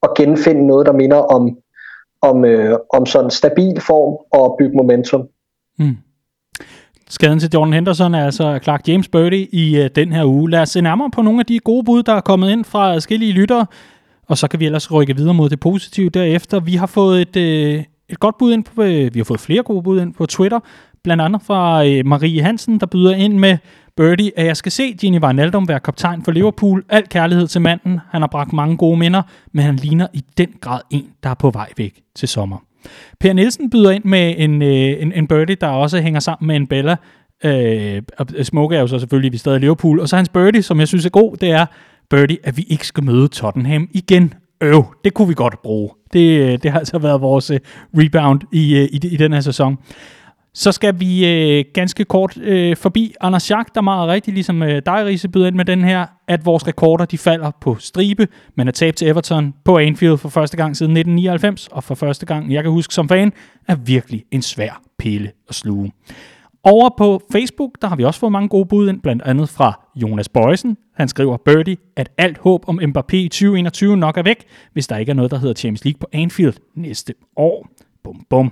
at genfinde noget, der minder om sådan stabil form og bygge momentum. Mm. Skaden til Jordan Henderson er altså Clark James birdie i den her uge. Lad os se nærmere på nogle af de gode bud, der er kommet ind fra forskellige lyttere, og så kan vi ellers rykke videre mod det positive derefter. Vi har fået et godt bud ind på, vi har fået flere gode bud ind på Twitter, blandt andet fra Marie Hansen, der byder ind med birdie, at jeg skal se Gini Wijnaldum være kaptajn for Liverpool. Al kærlighed til manden, han har bragt mange gode minder, men han ligner i den grad en, der er på vej væk til sommer. Per Nielsen byder ind med en birdie, der også hænger sammen med en Bella. Smukke er jo så selvfølgelig, vi stadig i Liverpool. Og så hans birdie, som jeg synes er god, det er birdie, at vi ikke skal møde Tottenham igen. Det kunne vi godt bruge. Det har altså været vores rebound i den her sæson. Så skal vi ganske kort forbi Anders Schack, der meget rigtigt, ligesom dig, Riese, byder ind med den her, at vores rekorder de falder på stribe, men at tabe til Everton på Anfield for første gang siden 1999, og for første gang, jeg kan huske som fan, er virkelig en svær pille at sluge. Over på Facebook, der har vi også fået mange gode bud ind, blandt andet fra Jonas Bøjsen. Han skriver birdie, at alt håb om Mbappé i 2021 nok er væk, hvis der ikke er noget, der hedder Champions League på Anfield næste år. Bum, bum.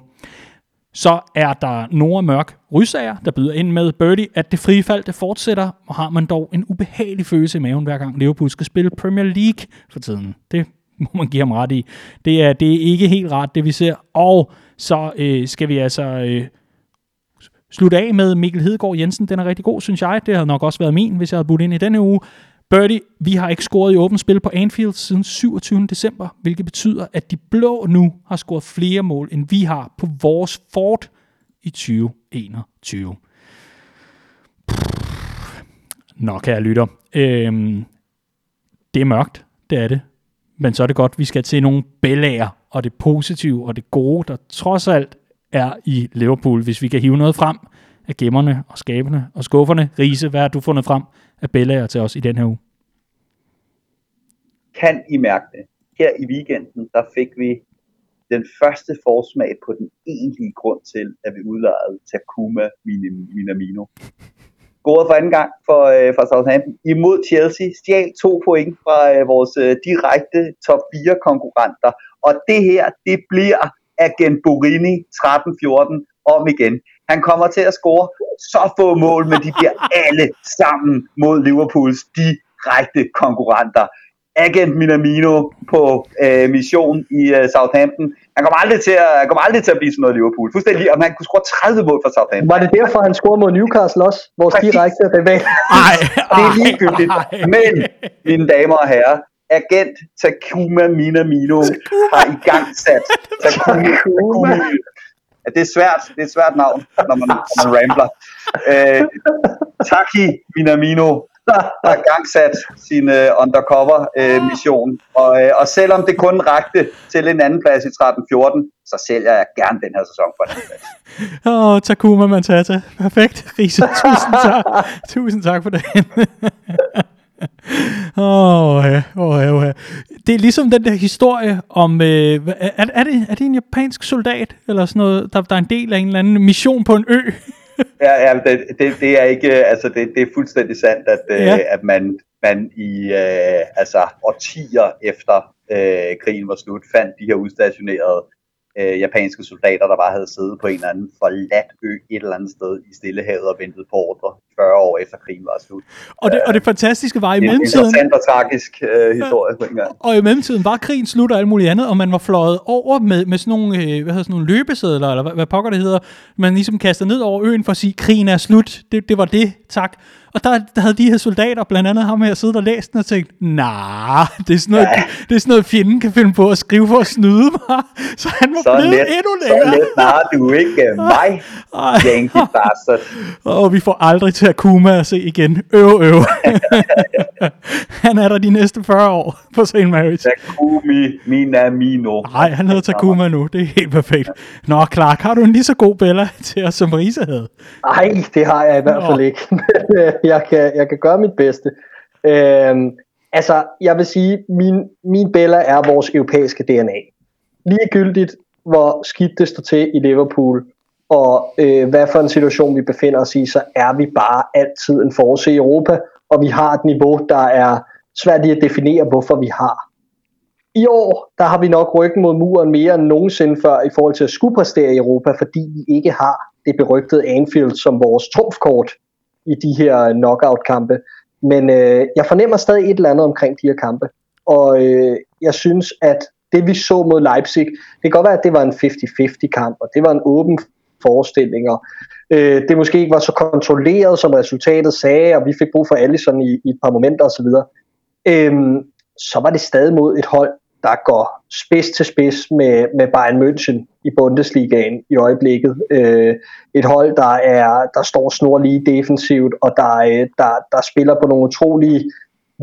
Så er der Nora Mørk Rysager, der byder ind med birdie, at det frifald det fortsætter, og har man dog en ubehagelig følelse i maven, hver gang Liverpool skal spille Premier League for tiden. Det må man give ham ret i. Det er ikke helt rart, det vi ser. Og så skal vi altså slutte af med Mikkel Hedegaard Jensen. Den er rigtig god, synes jeg. Det havde nok også været min, hvis jeg havde budt ind i denne uge. Birdie, vi har ikke scoret i åbent spil på Anfield siden 27. december, hvilket betyder, at de blå nu har scoret flere mål, end vi har på vores fort i 2021. Nå, kære lytter. Det er mørkt, det er det. Men så er det godt, vi skal til nogle belæger, og det positive og det gode, der trods alt er i Liverpool, hvis vi kan hive noget frem af gemmerne og skaberne og skufferne. Riese, hvad har du fundet frem af belæger til os i den her uge? Kan I mærke det? Her i weekenden, der fik vi den første forsmag på den egentlige grund til, at vi udlejede Takumi Minamino. Gået for anden gang for Southampton imod Chelsea, stjal 2 point fra vores direkte top 4 konkurrenter. Og det her, det bliver Agent Borini 13-14 om igen. Han kommer til at score så få mål, men de bliver alle sammen mod Liverpools direkte konkurrenter. Agent Minamino på mission i Southampton. Han kommer aldrig til at blive sådan noget Liverpool. Fuldstændig, om han kunne score 30 mål for Southampton. Var det derfor, han scorede mod Newcastle også? Vores direkte rival. Nej, det er ligegyldigt. Men, mine damer og herrer, agent Takumi Minamino har igangsat Takumi. Det er svært navn, når man rambler. Taki Minamino der gangsat sin undercover-mission. Og selvom det kun rakte til en anden plads i 13-14, så sælger jeg gerne den her sæson for en anden plads. Takuma Matata. Perfekt, Riese. Tusind tak. Tusind tak for det. Det er ligesom den der historie om er det en japansk soldat eller sådan noget, der er en del af en eller anden mission på en ø. Ja, det er ikke, altså det er fuldstændig sandt, at man i årtier efter krigen var slut fandt de her udstationerede japanske soldater, der bare havde siddet på en eller anden forladt ø et eller andet sted i Stillehavet og ventet på ordre 40 år efter krigen var slut. Og det fantastiske var i mellemtiden... Det er en interessant og tragisk historie på en gang. Og i mellemtiden var krigen slut og alt muligt andet, og man var fløjet over med sådan nogle, løbesedler, eller hvad pokker det hedder, man ligesom kastede ned over øen for at sige, krigen er slut, det var det, tak. Og der havde de her soldater, blandt andet ham her, siddet og læst den og tænkt, nah, det er sådan noget, fjenden kan finde på at skrive for at snyde mig. Så han må blive endnu længere. Så let har du ikke mig, Yankee bastard. Og vi får aldrig til Akuma at se igen. Øv. Han er der de næste 40 år på St. Mary's. Takumi Minamino. Nej, han hedder Takuma nu. Det er helt perfekt. Nå, Clark, har du en lige så god Bella til os, som Riese havde? Nej, det har jeg i hvert fald ikke. Jeg kan gøre mit bedste. Jeg vil sige, min Bella er vores europæiske DNA. Ligegyldigt, hvor skidt det står til i Liverpool, og hvad for en situation vi befinder os i, så er vi bare altid en force i Europa, og vi har et niveau, der er svært at definere, hvorfor vi har. I år, der har vi nok ryggen mod muren mere end nogensinde før, i forhold til at skulle præstere i Europa, fordi vi ikke har det berygtede Anfield som vores trumfkort i de her knockout-kampe. Men jeg fornemmer stadig et eller andet omkring de her kampe. Og jeg synes, at det vi så mod Leipzig, det kan godt være, at det var en 50-50-kamp, og det var en åben forestilling, og det måske ikke var så kontrolleret, som resultatet sagde, og vi fik brug for Alisson i et par momenter osv. Så var det stadig mod et hold, der går spids til spids med Bayern München i Bundesligaen i øjeblikket. Et hold, der står snorlige defensivt, og der spiller på nogle utrolige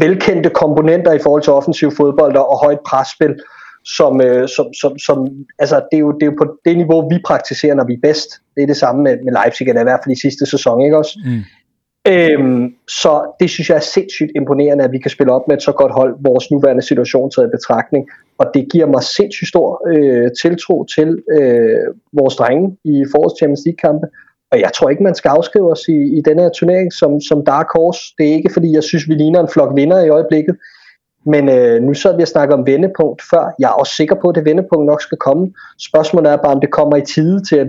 velkendte komponenter i forhold til offensiv fodbold og højt presspil, det er jo på det niveau, vi praktiserer, når vi er bedst. Det er det samme med Leipzig, eller i hvert fald i sidste sæson, ikke også? Mm. Så det synes jeg er sindssygt imponerende, at vi kan spille op med et så godt hold, vores nuværende situation taget i betragtning, og det giver mig sindssygt stor tiltro til vores drenge i forårets Champions League-kampe, og jeg tror ikke, man skal afskrive os i denne her turnering som dark horse. Det er ikke, fordi jeg synes, vi ligner en flok vinder i øjeblikket, men nu sad vi og snakkede om vendepunkt før. Jeg er også sikker på, at det vendepunkt nok skal komme. Spørgsmålet er bare, om det kommer i tide til, at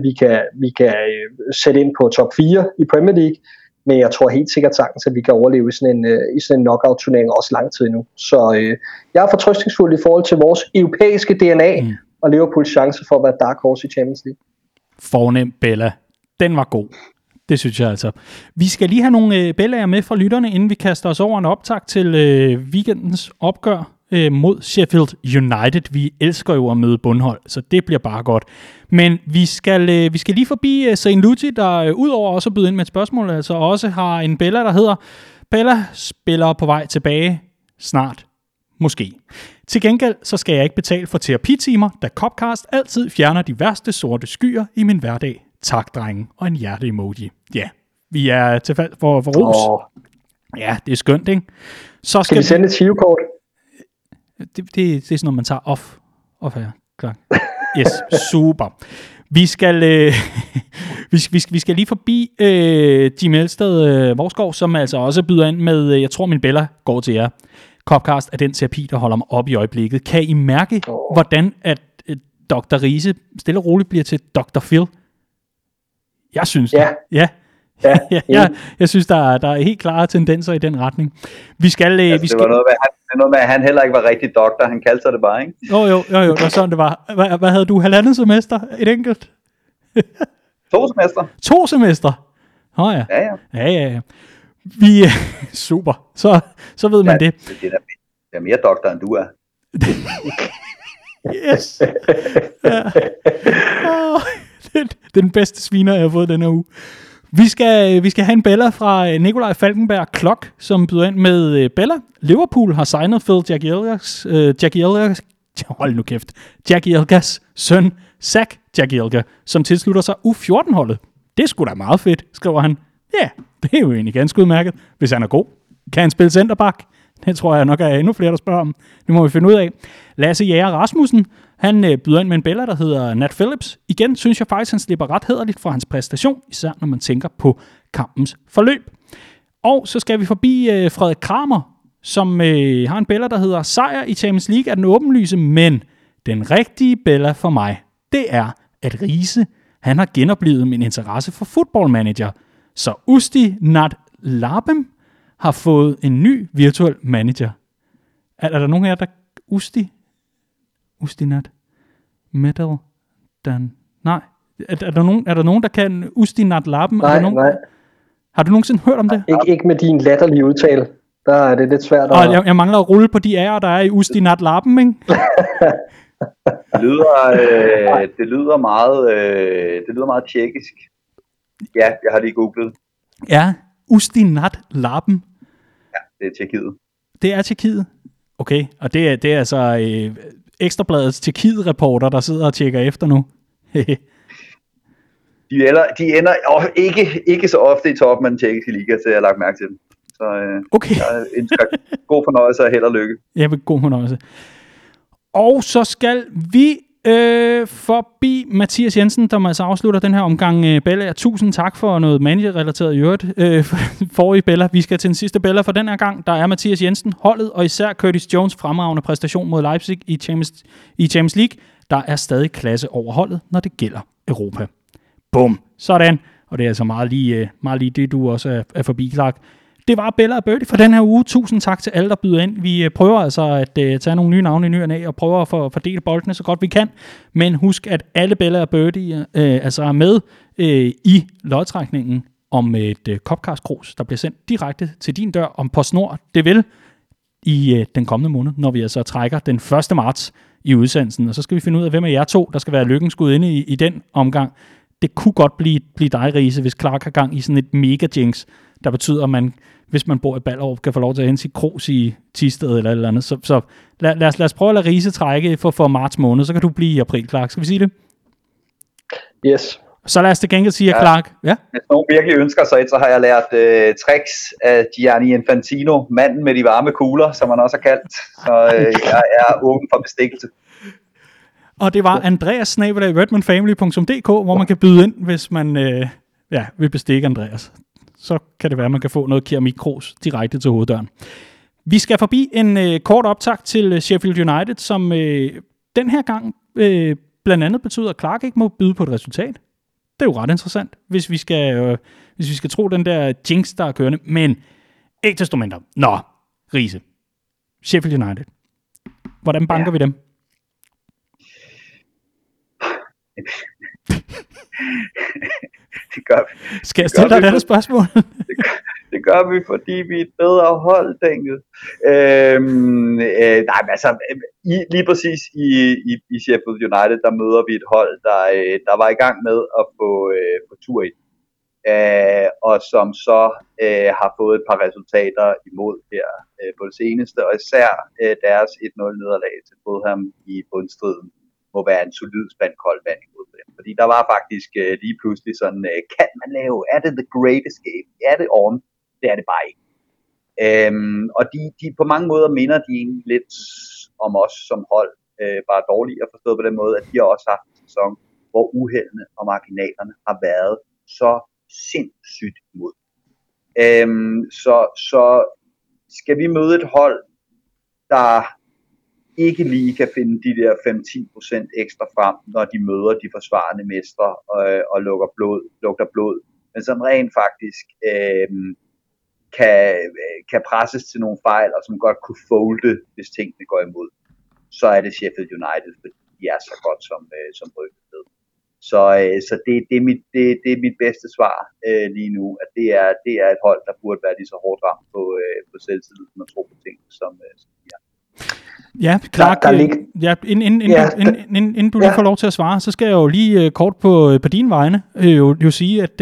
vi kan sætte ind på top 4 i Premier League. Men jeg tror helt sikkert sagtens, at vi kan overleve i sådan en knockout-turnering også lang tid nu. Så jeg er fortrøstningsfuld i forhold til vores europæiske DNA og Liverpools chance for at være dark horse i Champions League. Fornem, Bella. Den var god. Det synes jeg altså. Vi skal lige have nogle bellager med fra lytterne, inden vi kaster os over en optag til weekendens opgør mod Sheffield United. Vi elsker jo at møde bundhold, så det bliver bare godt. Men vi skal lige forbi Saint Luti, der udover også at byde ind med et spørgsmål, altså også har en bella, der hedder Bella spiller på vej tilbage snart. Måske. Til gengæld så skal jeg ikke betale for terapitimer, da Copcast altid fjerner de værste sorte skyer i min hverdag. Tak, drenge. Og en hjerte-emoji. Ja, vi er til fald for ros. Ja, det er skønt, ikke? Så skal vi sende et tivekort? Det er sådan noget, man tager off her. Klar. Yes, super. Vi skal lige forbi Jim Elsted Vorskov, som altså også byder ind med, jeg tror, min Bella går til jer. Copcast er den terapi, der holder mig op i øjeblikket. Kan I mærke, hvordan at Dr. Riese stille og roligt bliver til Dr. Phil? Jeg synes det. Ja. Jeg synes, der er helt klare tendenser i den retning. Vi skal... Det var noget med, at han heller ikke var rigtig doktor. Han kaldte sig det bare, ikke? Jo, det var sådan, det var. Hvad havde du? Halvandet semester? Et enkelt? 2 semester. 2 semester? Ja. Vi... Super. Så ved man det. Det er mere doktor, end du er. Yes. Ja. Det er den bedste sviner, jeg har fået denne uge. Vi skal have en Bella fra Nikolaj Falkenberg Klock, som byder ind med Bella. Liverpool har signet Phil Jagielkas, hold nu kæft, Jagielkas søn, Zach Jagielka, som tilslutter sig U14-holdet. Det er sgu da meget fedt, skriver han. Ja, det er jo egentlig ganske udmærket. Hvis han er god, kan han spille centerback? Det tror jeg nok er endnu flere, der spørger om. Det må vi finde ud af. Lasse Jæger Rasmussen, han byder ind med en bælger, der hedder Nat Phillips. Igen synes jeg faktisk, han slipper ret hæderligt fra hans præstation, især når man tænker på kampens forløb. Og så skal vi forbi Frederik Kramer, som har en bælger, der hedder Sejr i Champions League er den åbenlyse, men den rigtige bælger for mig, det er, at Riese, han har genoplevet min interesse for fodboldmanager. Så Usti Nat Labem har fået en ny virtuel manager. Er der nogen her, der... Ustinat Metal Dan... Nej. Er der nogen, der kan Ustinat Labem? Nej. Har du nogensinde hørt om det? Ikke med din latterlige udtale. Der er det lidt svært. Jeg mangler at rulle på de ærer, der er i Ustinat Labem, ikke? Det lyder meget tjekkisk. Ja, jeg har lige googlet. Ja, Ustinat Labem. Ja, det er Tjekkiet. Det er Tjekkiet. Okay, og det er altså Ekstrabladets Tjekkiet-reporter, der sidder og tjekker efter nu. de ender ikke så ofte i toppen af den tjekkiske liga, så jeg har lagt mærke til dem. Så okay. Jeg ønsker god fornøjelse og held og lykke. Ja, god fornøjelse. Og så skal vi forbi Mathias Jensen, der altså afslutter den her omgang Bella. Tusind tak for noget manager-relateret i øvrigt forrige Bella. Vi skal til den sidste Bella for den her gang. Der er Mathias Jensen, holdet og især Curtis Jones fremragende præstation mod Leipzig i Champions League. Der er stadig klasse over holdet, når det gælder Europa. Bum. Sådan. Og det er altså meget lige det, du også er forbi, Clark. Det var Bella og Birdie for den her uge. Tusind tak til alle, der byder ind. Vi prøver altså at tage nogle nye navne i ny og næ, og prøver at fordele boldene så godt vi kan. Men husk, at alle Bella og Birdie altså er med i lodtrækningen om et Copcast-krus, der bliver sendt direkte til din dør om PostNord. Det vil i den kommende måned, når vi altså trækker den 1. marts i udsendelsen. Og så skal vi finde ud af, hvem af jer to, der skal være lykkenskud inde i den omgang. Det kunne godt blive dig, Riese, hvis Clark har gang i sådan et mega-jinx, der betyder, at man, hvis man bor i Ballerup, kan få lov til at hente sit krus i Tisted eller et eller andet. Så lad os prøve at lade Riese trække for marts måned, så kan du blive i april, Clark. Skal vi sige det? Yes. Så lad os til gengæld sige, ja. Clark. Ja? Hvis nogen virkelig ønsker sig et, så har jeg lært tricks af Gianni Infantino, manden med de varme kugler, som han også har kaldt. Så jeg er åben for bestikkelse. Og det var andreas@redmondfamily.dk, hvor man kan byde ind, hvis man vil bestikke Andreas. Så kan det være, at man kan få noget keramikkrus direkte til hoveddøren. Vi skal forbi en kort optakt til Sheffield United, som den her gang blandt andet betyder, at Clark ikke må byde på et resultat. Det er jo ret interessant, hvis vi skal, tro den der jinx, der er kørende. Men ikke desto mindre. Nå, Riese. Sheffield United. Hvordan banker vi dem? Det gør vi. Skal jeg stille dig et andet spørgsmål? Det gør vi, fordi vi er et bedre hold, tænket. Nej, men altså, lige præcis i Sheffield United, der møder vi et hold, der var i gang med at få tur i. Og som så har fået et par resultater imod her på det seneste. Og især deres 1-0-nederlag til Fulham i bundstriden må være en solid spand kold vand imod dem. Fordi der var faktisk lige pludselig sådan, kan man lave, er det the great escape? Er det on? Det er det bare ikke. Og de på mange måder minder de egentlig lidt om os som hold, bare dårligere forstået på den måde, at de har også haft en sæson, hvor uheldene og marginalerne har været så sindssygt imod. Så skal vi møde et hold, der ikke lige kan finde de der 5-10% ekstra frem, når de møder de forsvarende mestre og lugter blod, men som rent faktisk kan presses til nogle fejl, og som godt kunne folde, hvis tingene går imod. Så er det Sheffield United, fordi de er så godt som rykket ned. Så det er mit bedste svar lige nu, at det er et hold, der burde være lige så hårdt ramt på selvtilliden og tro på ting, som de er. Ja, Clark, Ja, inden du lige får lov til at svare, så skal jeg jo lige kort på din vegne jo sige, at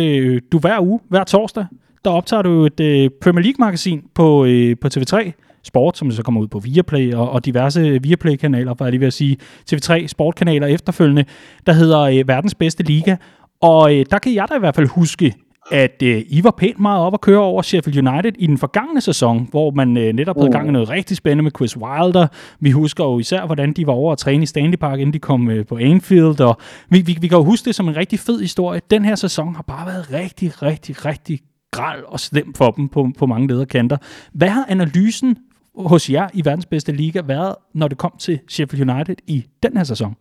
du hver uge, hver torsdag, der optager du et Premier League-magasin på TV3 Sport, som så kommer ud på Viaplay og diverse Viaplay-kanaler, for jeg lige vil sige TV3 Sport-kanaler efterfølgende, der hedder Verdens Bedste Liga. Og der kan jeg da i hvert fald huske, at I var pænt meget op at køre over Sheffield United i den forgangne sæson, hvor man netop havde gang i noget rigtig spændende med Chris Wilder. Vi husker jo især, hvordan de var over at træne i Stanley Park, inden de kom på Anfield, og vi kan jo huske det som en rigtig fed historie. Den her sæson har bare været rigtig, rigtig, rigtig gral og slem for dem på mange lederkanter. Hvad har analysen hos jer i verdens bedste liga været, når det kom til Sheffield United i den her sæson?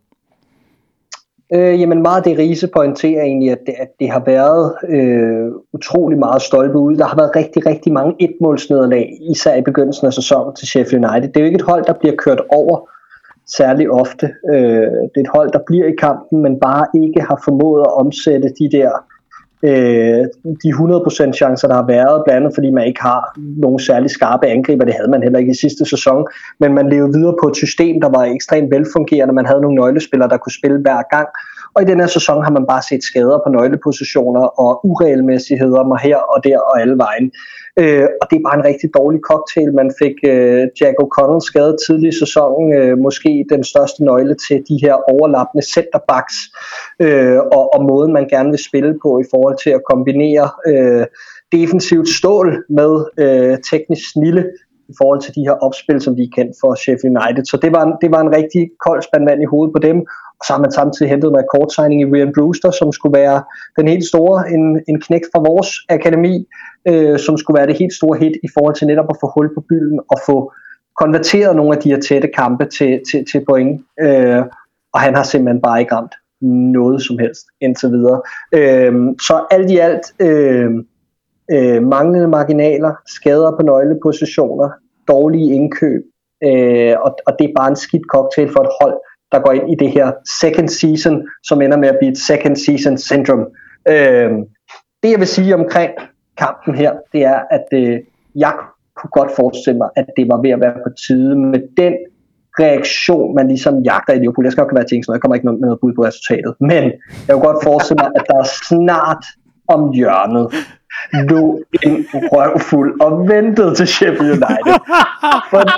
Jamen meget det Riese pointerer egentlig, at det har været utrolig meget stolpe ude. Der har været rigtig, rigtig mange etmålsnederlag, især i begyndelsen af sæsonen til Sheffield United. Det er jo ikke et hold, der bliver kørt over særlig ofte. Det er et hold, der bliver i kampen, men bare ikke har formået at omsætte de der de 100% chancer, der har været, blandt andet fordi man ikke har nogen særlig skarpe angriber. Det havde man heller ikke i sidste sæson, men man levede videre på et system, der var ekstremt velfungerende. Man havde nogle nøglespillere, der kunne spille hver gang, og i den her sæson har man bare set skader på nøglepositioner og uregelmæssigheder med her og der og alle vejen. Og det er bare en rigtig dårlig cocktail. Man fik Jack O'Connell skadet tidlig i sæsonen, måske den største nøgle til de her overlappende centerbacks, og måden man gerne vil spille på i forhold til at kombinere defensivt stål med teknisk snilde i forhold til de her opspil, som de er kendt for Sheffield United. Så det var en rigtig kold spandvand i hovedet på dem. Og så har man samtidig hentet en rekordtegning i Ryan Brewster, som skulle være den helt store, en knægt fra vores akademi, som skulle være det helt store hit i forhold til netop at få hul på bylden og få konverteret nogle af de her tætte kampe til point. Og han har simpelthen bare ikke ramt noget som helst indtil videre. Så alt i alt manglende marginaler, skader på nøglepositioner, dårlige indkøb, og det er bare en skidt cocktail for et hold, der går ind i det her second season, som ender med at blive et second season syndrome. Det jeg vil sige omkring kampen her, det er, at jeg kunne godt forestille mig, at det var ved at være på tide med den reaktion, man ligesom jagter i Liverpool. Jeg skal nok være ting, så jeg kommer ikke med noget bud på resultatet, men jeg kunne godt forestille mig, at der snart om hjørnet lå en røvfuld og ventede til Sheffield United. Fordi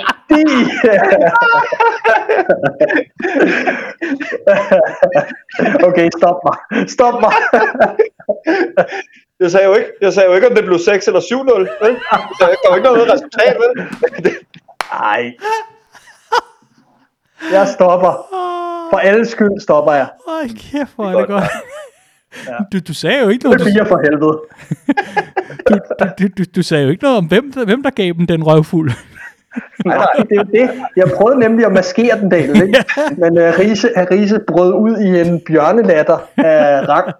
okay, stop mig. Jeg sagde jo ikke, om det blev 6 eller 7-0, vel? Så der var ikke noget resultat, vel? Nej. Jeg stopper. For alles skyld stopper jeg. Åh, kæft, hvor er det godt. Ja. Du sagde jo ikke noget. Det er for helvede. du sagde jo ikke noget om hvem der gav dem den røvfuld. Nej, det er jo det. Jeg prøvede nemlig at maskere den del, ikke? Ja. Men Riese brød ud i en bjørnelatter af rang.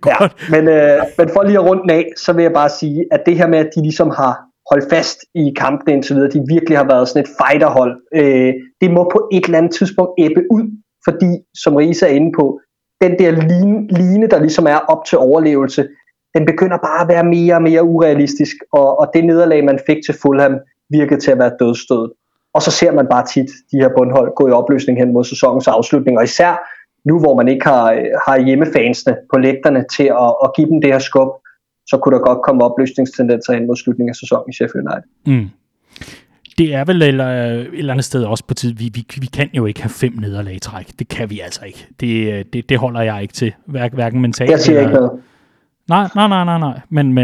Godt. Ja, men for lige at runde af, så vil jeg bare sige, at det her med, at de ligesom har holdt fast i kampene indtil videre, de virkelig har været sådan et fighterhold, det må på et eller andet tidspunkt æbbe ud, fordi, som Riese er inde på, den der line, der ligesom er op til overlevelse, den begynder bare at være mere og mere urealistisk, og det nederlag, man fik til Fulham, virkede til at være dødsstødet. Og så ser man bare tit de her bundhold gå i opløsning hen mod sæsonens afslutning, og især nu, hvor man ikke har hjemmefansene på lægterne til at give dem det her skub, så kunne der godt komme opløsningstendenser hen mod slutningen af sæsonen i Sheffield United. Mm. Det er vel et eller andet sted også på tid. Vi kan jo ikke have 5 nederlag i træk. Det kan vi altså ikke. Det holder jeg ikke til. Hverken mentalt. Jeg siger ikke noget. Nej. Men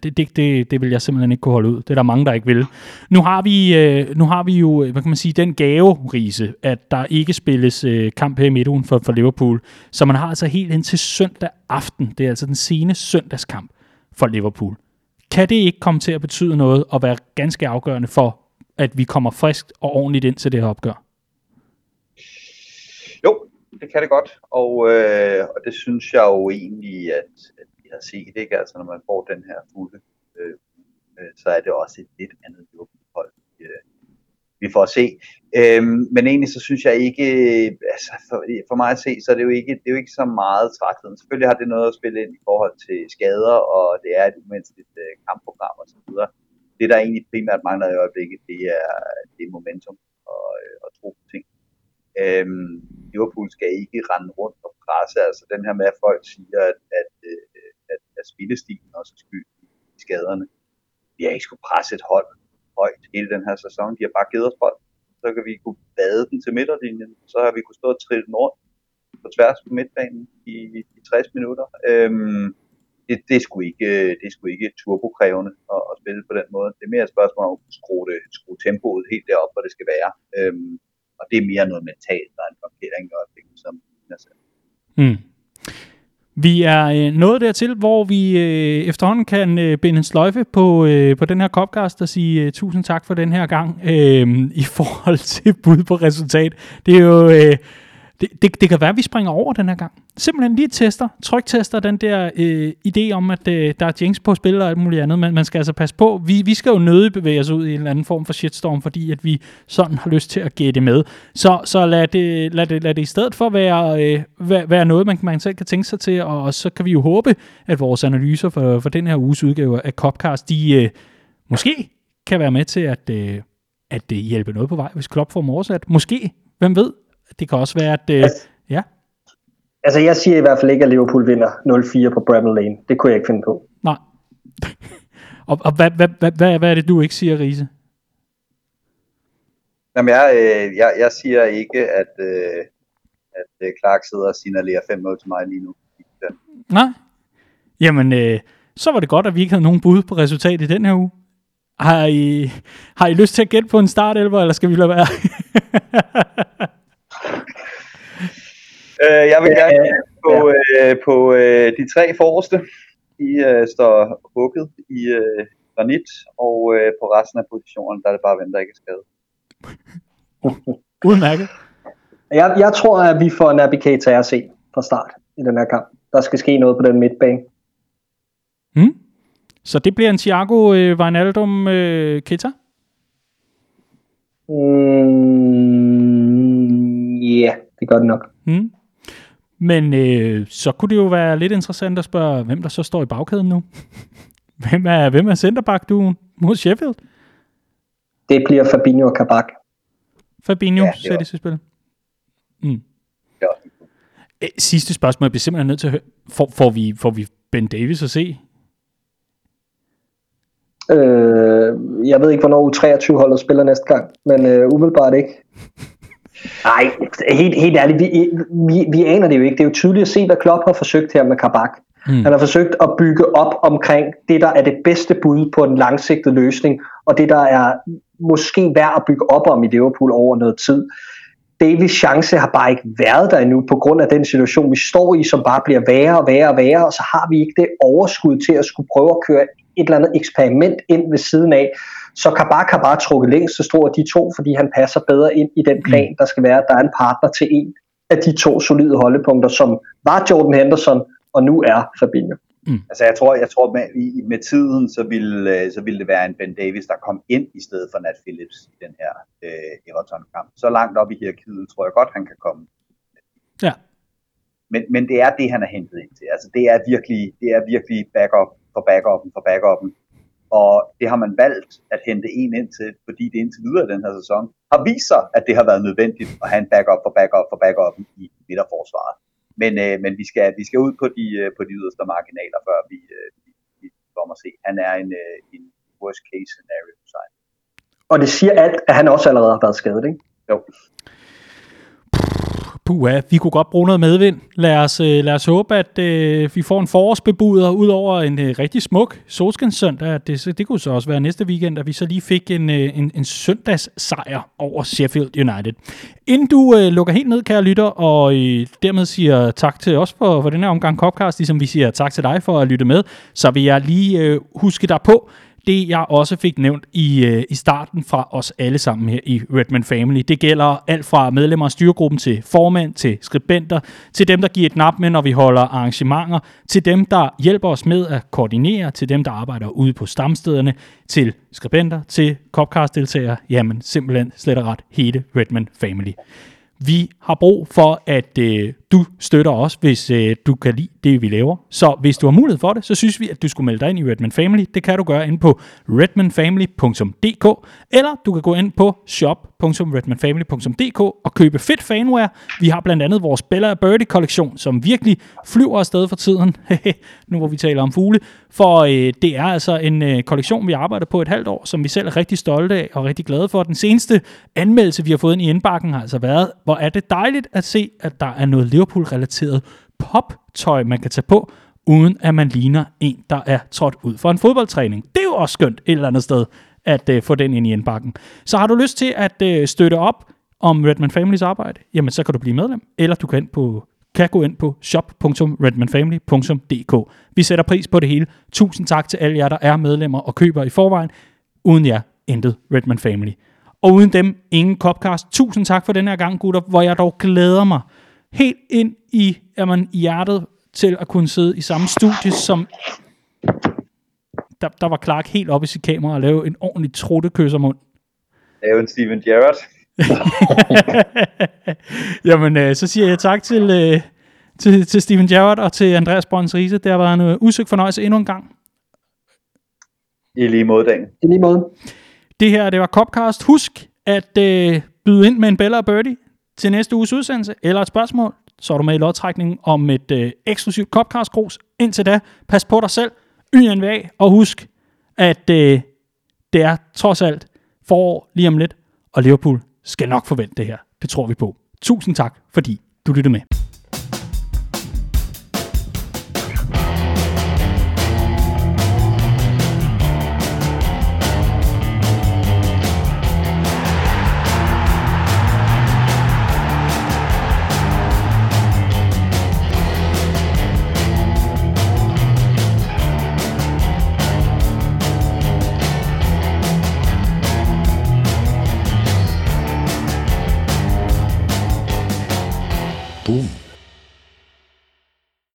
det vil jeg simpelthen ikke kunne holde ud. Det er der mange, der ikke vil. Nu har vi jo, hvad kan man sige, den gave-Riese, at der ikke spilles kamp her i midtugen for Liverpool. Så man har altså helt indtil søndag aften. Det er altså den sene søndagskamp for Liverpool. Kan det ikke komme til at betyde noget og være ganske afgørende for, at vi kommer friskt og ordentligt ind til det her opgør? Jo, det kan det godt. Og det synes jeg jo egentlig, at vi har set, ikke? Altså, når man får den her fulde, så er det også et lidt andet hold, vi får at se. Men egentlig så synes jeg ikke, altså for mig at se, så er det jo ikke, så meget trætheden. Selvfølgelig har det noget at spille ind i forhold til skader, og det er et umenneskeligt kampprogram og så videre. Det, der egentlig primært mangler i øjeblikket, det er momentum og tro på ting. Liverpool skal ikke rende rundt og presse, altså den her med, at folk siger, at spillestilen også er skyld i skaderne. Vi har ikke skulle presse et hold højt hele den her sæson, de har bare givet os bold. Så kan vi kunne bade den til midterlinjen, så har vi kunne stå og trille den rundt på tværs på midtbanen i 60 minutter. Det er sgu ikke turbokrævende at spille på den måde. Det er mere et spørgsmål om at skrue tempoet helt derop, hvor det skal være. Og det er mere noget mentalt, der er en komplettering, som jeg selv. Vi er nået dertil, hvor vi efterhånden kan binde en sløjfe på den her podcast og sige tusind tak for den her gang i forhold til bud på resultat. Det er jo... Det kan være, at vi springer over den her gang. Simpelthen lige tryktester den der idé om, at der er jinx på spil og alt muligt andet, men man skal altså passe på. Vi skal jo nødig bevæge os ud i en eller anden form for shitstorm, fordi at vi sådan har lyst til at gætte med. Så lad det i stedet for være noget, man selv kan tænke sig til, og så kan vi jo håbe, at vores analyser for den her uges udgave af Copcast, de måske kan være med til at hjælpe noget på vej, hvis Klopp får dem oversat. Måske, hvem ved? Det kan også være, at... ja. Altså, jeg siger i hvert fald ikke, at Liverpool vinder 0-4 på Bramall Lane. Det kunne jeg ikke finde på. Nej. og hvad er det, du ikke siger, Riese? Jamen, jeg siger ikke, at Clark sidder og signalerer 5-0 til mig lige nu. Nej. Jamen, så var det godt, at vi ikke havde nogen bud på resultat i den her uge. Har I lyst til at gætte på en startelver, eller skal vi lade være? Jeg vil gerne på de tre forreste. De står hugget i granit, og på resten af positionen, der er det bare venter ikke er skadet. Udmærket. Jeg tror, at vi får Naby Keita at se fra start i den her kamp. Der skal ske noget på den midtbane. Så det bliver en Thiago, Wijnaldum, Keita? Det gør det nok. Men så kunne det jo være lidt interessant at spørge, hvem der så står i bagkæden nu. hvem er centerback-duen mod Sheffield? Det bliver Fabinho og Kabak. Fabinho, ja, sæt i spil. Sidste spørgsmål, jeg bliver simpelthen nødt til at høre. Får vi Ben Davies at se? Jeg ved ikke, hvornår U23-holdet spiller næste gang, men umiddelbart ikke. Nej, helt ærligt, vi aner det jo ikke. Det er jo tydeligt at se, hvad Klopp har forsøgt her med Kabak. Han har forsøgt at bygge op omkring det, der er det bedste bud på en langsigtet løsning, og det, der er måske værd at bygge op om i Liverpool over noget tid. Davies chance har bare ikke været der endnu, på grund af den situation, vi står i, som bare bliver værre og værre og værre, og så har vi ikke det overskud til at skulle prøve at køre et eller andet eksperiment ind ved siden af. Så Kabak har bare trukket længst så stor af de to, fordi han passer bedre ind i den plan, der skal være, at der er en partner til en af de to solide holdepunkter, som var Jordan Henderson, og nu er Fabinho. Altså jeg tror med tiden, så ville det være en Ben Davies, der kom ind i stedet for Nat Phillips i den her Everton-kamp. Så langt op i hierarkiet, tror jeg godt, han kan komme. Ja. Men det er det, han er hentet ind til. Altså det er virkelig backup for backupen. Og det har man valgt at hente en ind til, fordi det indtil videre den her sæson har vist sig, at det har været nødvendigt at have en backupen i midterforsvaret. Men vi skal ud på de yderste marginaler, før vi kommer at se. Han er en worst case scenario for sig. Og det siger alt, at han også allerede har været skadet, ikke? Jo. Puha, vi kunne godt bruge noget medvind. Lad os håbe, at vi får en forårsbebuder ud over en rigtig smuk solskinssøndag. Det kunne så også være næste weekend, at vi så lige fik en søndagssejr over Sheffield United. Inden du lukker helt ned, kære lytter, og dermed siger tak til os for den her omgang Copcast, ligesom vi siger tak til dig for at lytte med, så vil jeg lige huske dig på, det jeg også fik nævnt i starten fra os alle sammen her i Redmond Family. Det gælder alt fra medlemmer af styregruppen til formand, til skribenter, til dem, der giver et nap med, når vi holder arrangementer, til dem, der hjælper os med at koordinere, til dem, der arbejder ude på stamstederne, til skribenter, til Copcast-deltagere, jamen simpelthen slet og ret hele Redmond Family. Vi har brug for, at du støtter os, hvis du kan lide det, vi laver. Så hvis du har mulighed for det, så synes vi, at du skulle melde dig ind i Redmond Family. Det kan du gøre ind på redmondfamily.dk, eller du kan gå ind på shop.redmondfamily.dk og købe fedt fanware. Vi har blandt andet vores Bella & Birdie-kollektion, som virkelig flyver afsted for tiden, nu hvor vi taler om fugle, for det er altså en kollektion, vi arbejder på et halvt år, som vi selv er rigtig stolte af og rigtig glade for. Den seneste anmeldelse, vi har fået ind i indbakken, har altså været, hvor er det dejligt at se, at der er noget Liverpool-relateret pop-tøj, man kan tage på, uden at man ligner en, der er trådt ud for en fodboldtræning. Det er jo også skønt et eller andet sted, at få den ind i indbakken. Så har du lyst til at støtte op om Redmond Families arbejde, jamen så kan du blive medlem, eller du kan gå ind på shop.redmondfamily.dk. Vi sætter pris på det hele. Tusind tak til alle jer, der er medlemmer og køber i forvejen. Uden jer, intet Redmond Family. Og uden dem, ingen Copcast. Tusind tak for den her gang, gutter, hvor jeg dog glæder mig helt ind i hjertet til at kunne sidde i samme studie som... Der var Clark helt oppe i sit kamera og lave en ordentlig truttekyssermund. Even Steven Gerrard. Jamen, så siger jeg tak til Steven Gerrard og til Andreas Brønds Riese. Det har været en udsøgt fornøjelse endnu en gang. I lige måde, Dan. I lige måde. Det her, det var Copcast. Husk at byde ind med en Bella & Birdie til næste uges udsendelse eller et spørgsmål. Så er du med i lodtrækningen om et eksklusivt Copcast-grus. Indtil da, pas på dig selv. YNVA, og husk, at det er trods alt forår lige om lidt, og Liverpool skal nok forvente det her. Det tror vi på. Tusind tak, fordi du lyttede med.